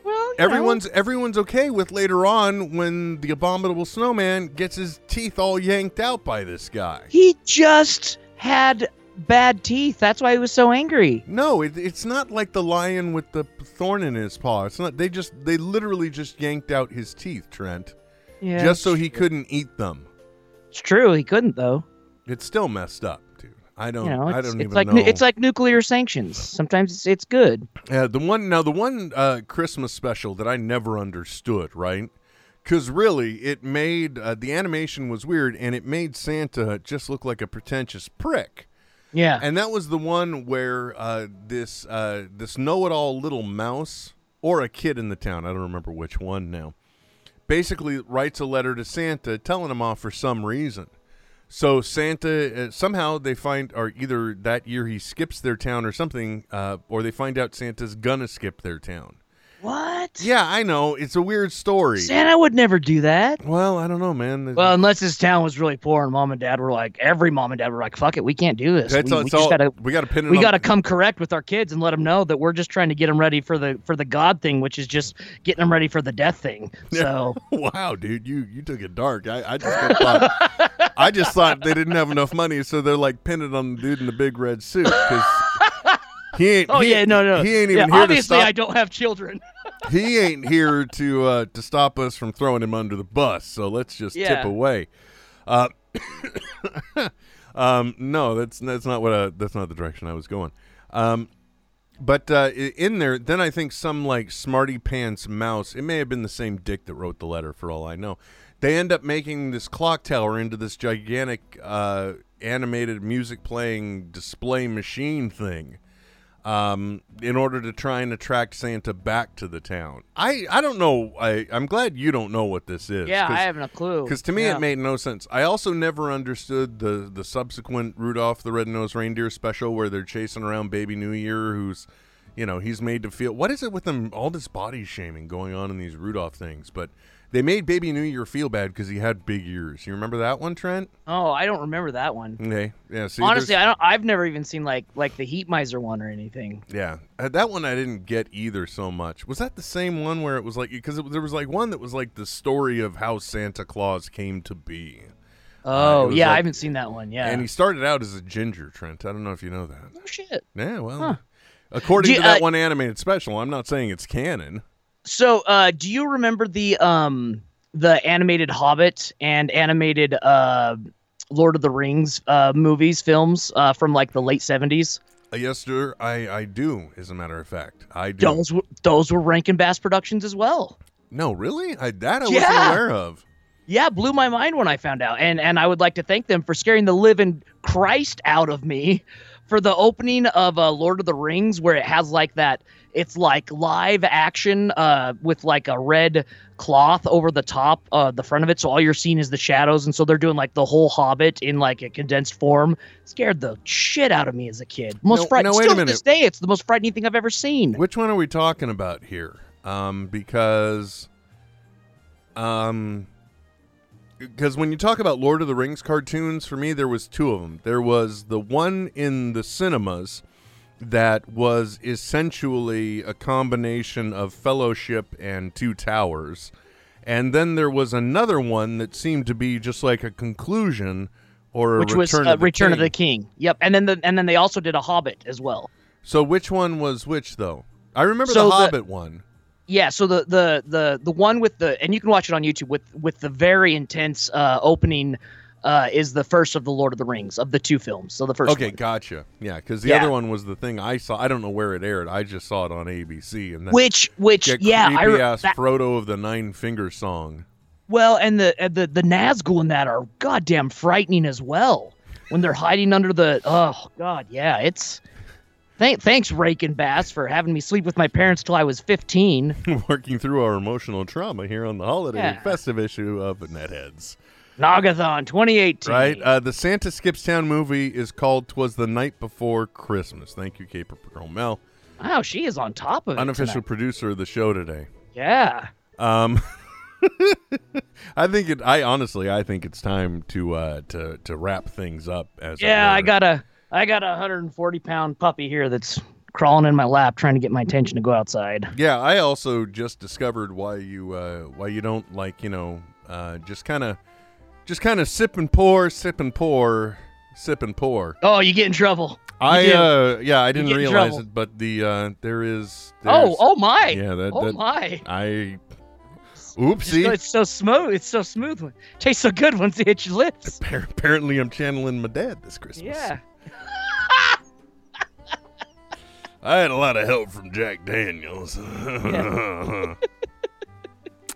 Well, everyone's okay with later on when the abominable snowman gets his teeth all yanked out by this guy. He just had bad teeth. That's why he was so angry. No, it's not like the lion with the thorn in his paw. It's not. They literally just yanked out his teeth, Trent. Yeah. Just so he couldn't eat them. It's true. He couldn't though. It's still messed up, dude. I don't even know. It's like nuclear sanctions. Sometimes it's good. Yeah. The one Christmas special that I never understood, right? Because really, it made the animation was weird, and it made Santa just look like a pretentious prick. Yeah, and that was the one where this know-it-all little mouse or a kid in the town, I don't remember which one now, basically writes a letter to Santa telling him off for some reason. So Santa, somehow they find, or either that year he skips their town or something, or they find out Santa's gonna skip their town. What? Yeah, I know. It's a weird story. Santa would never do that. Well, I don't know, man. Well, unless his town was really poor and every mom and dad were like, fuck it, we can't do this. We gotta come correct with our kids and let them know that we're just trying to get them ready for the God thing, which is just getting them ready for the death thing. So wow, dude, you took it dark. I just thought they didn't have enough money, so they're like pinning on the dude in the big red suit. He ain't even here to stop. Obviously, I don't have children. he ain't here to stop us from throwing him under the bus. So let's just tip away. No, that's not the direction I was going. But in there, then I think some like smarty pants mouse. It may have been the same dick that wrote the letter, for all I know. They end up making this clock tower into this gigantic animated music playing display machine thing, in order to try and attract Santa back to the town. I don't know. I'm glad you don't know what this is. Yeah, I haven't a clue. Because to me, it made no sense. I also never understood the subsequent Rudolph the Red-Nosed Reindeer special where they're chasing around Baby New Year, who's, you know, he's made to feel. What is it with them? All this body shaming going on in these Rudolph things, but. They made Baby New Year feel bad because he had big ears. You remember that one, Trent? Oh, I don't remember that one. Okay, yeah. See, honestly, I don't. I've never even seen like the Heat Miser one or anything. Yeah, that one I didn't get either so much. Was that the same one where it was like because there was like one that was like the story of how Santa Claus came to be? Oh yeah, I haven't seen that one. Yeah, and he started out as a ginger, Trent. I don't know if you know that. Oh shit. Yeah. Well, according to that one animated special, I'm not saying it's canon. So, do you remember the animated Hobbit and animated Lord of the Rings movies, films from like the late 70s? Yes, sir. I do, as a matter of fact. I do. Those were Rankin Bass Productions as well. No, really? I wasn't aware of. Yeah, blew my mind when I found out. And I would like to thank them for scaring the living Christ out of me for the opening of Lord of the Rings, where it has like that. It's like live action with like a red cloth over the top, the front of it. So all you're seeing is the shadows. And so they're doing like the whole Hobbit in like a condensed form. Scared the shit out of me as a kid. Still to this day, it's the most frightening thing I've ever seen. Which one are we talking about here? Because when you talk about Lord of the Rings cartoons, for me, there was two of them. There was the one in the cinemas that was essentially a combination of Fellowship and Two Towers. And then there was another one that seemed to be just like a conclusion or Return of the King. Yep. And then they also did a Hobbit as well. So which one was which, though? I remember the Hobbit one. Yeah, so the one with the, and you can watch it on YouTube, with the very intense opening is the first of the Lord of the Rings, of the two films. So the first one. Okay, gotcha. Yeah, because the other one was the thing I saw. I don't know where it aired. I just saw it on ABC. And creepy-ass Frodo of the Nine Finger song. Well, and the Nazgul in that are goddamn frightening as well. When they're hiding under the, oh, God, yeah, it's... Thanks, Rankin Bass, for having me sleep with my parents till I was 15. Working through our emotional trauma here on the holiday festive issue of NetHeads. Nogathon 2018. Right? The Santa Skips Town movie is called 'Twas the Night Before Christmas. Thank you, Caper Girl Mel. Wow, she is on top of it. Unofficial producer of the show today. Yeah. I think it's time to wrap things up. I got a 140-pound puppy here that's crawling in my lap, trying to get my attention to go outside. Yeah, I also just discovered why you don't like, you know, just kind of sip and pour, sip and pour, sip and pour. Oh, you get in trouble. I didn't realize it, but there is. Yeah, my. Oopsie. It's so smooth. It's so smooth. Tastes so good once it hits your lips. Apparently, I'm channeling my dad this Christmas. Yeah. I had a lot of help from Jack Daniels.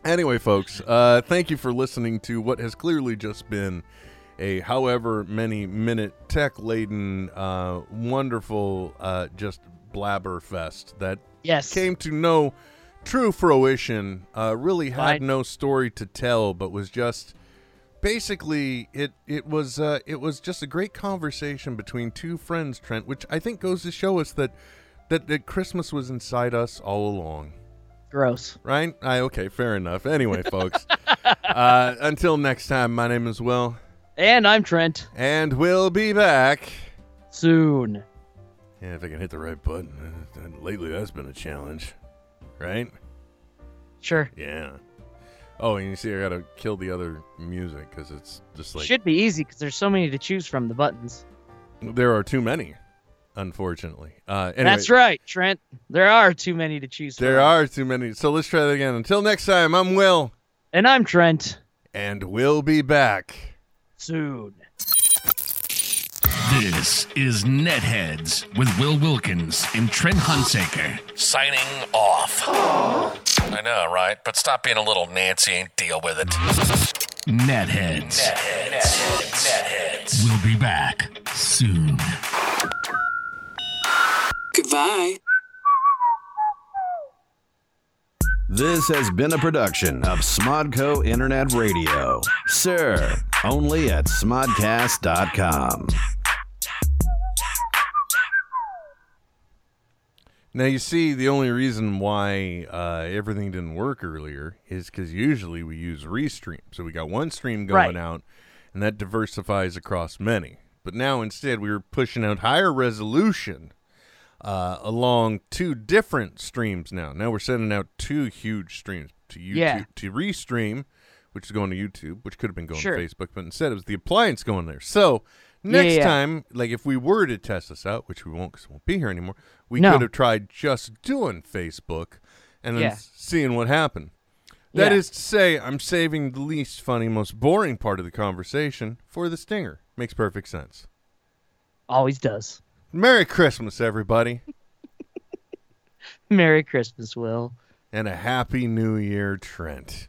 Anyway, folks, thank you for listening to what has clearly just been a however many minute tech-laden, wonderful just blabber fest that came to no true fruition, really had no story to tell, but was just... Basically, it was just a great conversation between two friends, Trent, which I think goes to show us that Christmas was inside us all along. Gross. Right? Okay, fair enough. Anyway, folks, until next time, my name is Will. And I'm Trent. And we'll be back. Soon. Yeah, if I can hit the right button. Lately, that's been a challenge. Right? Sure. Yeah. Oh, and you see, I gotta kill the other music because it's just like should be easy because there's so many to choose from the buttons. There are too many. unfortunately. Anyway. That's right, Trent. There are too many to choose from. There are too many. So let's try that again. Until next time, I'm Will. And I'm Trent. And we'll be back soon. This is NetHeads with Will Wilkins and Trent Hunsaker. Signing off. I know, right? But stop being a little Nancy and deal with it. NetHeads. NetHeads. We'll be back soon. Goodbye. This has been a production of Smodco Internet Radio. Sir, only at smodcast.com. Now, you see, the only reason why everything didn't work earlier is because usually we use Restream. So we got one stream going out, and that diversifies across many. But now, instead, we were pushing out higher resolution along two different streams now. Now we're sending out two huge streams to YouTube, to Restream, which is going to YouTube, which could have been going to Facebook, but instead it was the appliance going there. So... Next time, like if we were to test this out, which we won't because we won't be here anymore, we could have tried just doing Facebook and then seeing what happened. That is to say, I'm saving the least funny, most boring part of the conversation for the stinger. Makes perfect sense. Always does. Merry Christmas, everybody. Merry Christmas, Will. And a Happy New Year, Trent.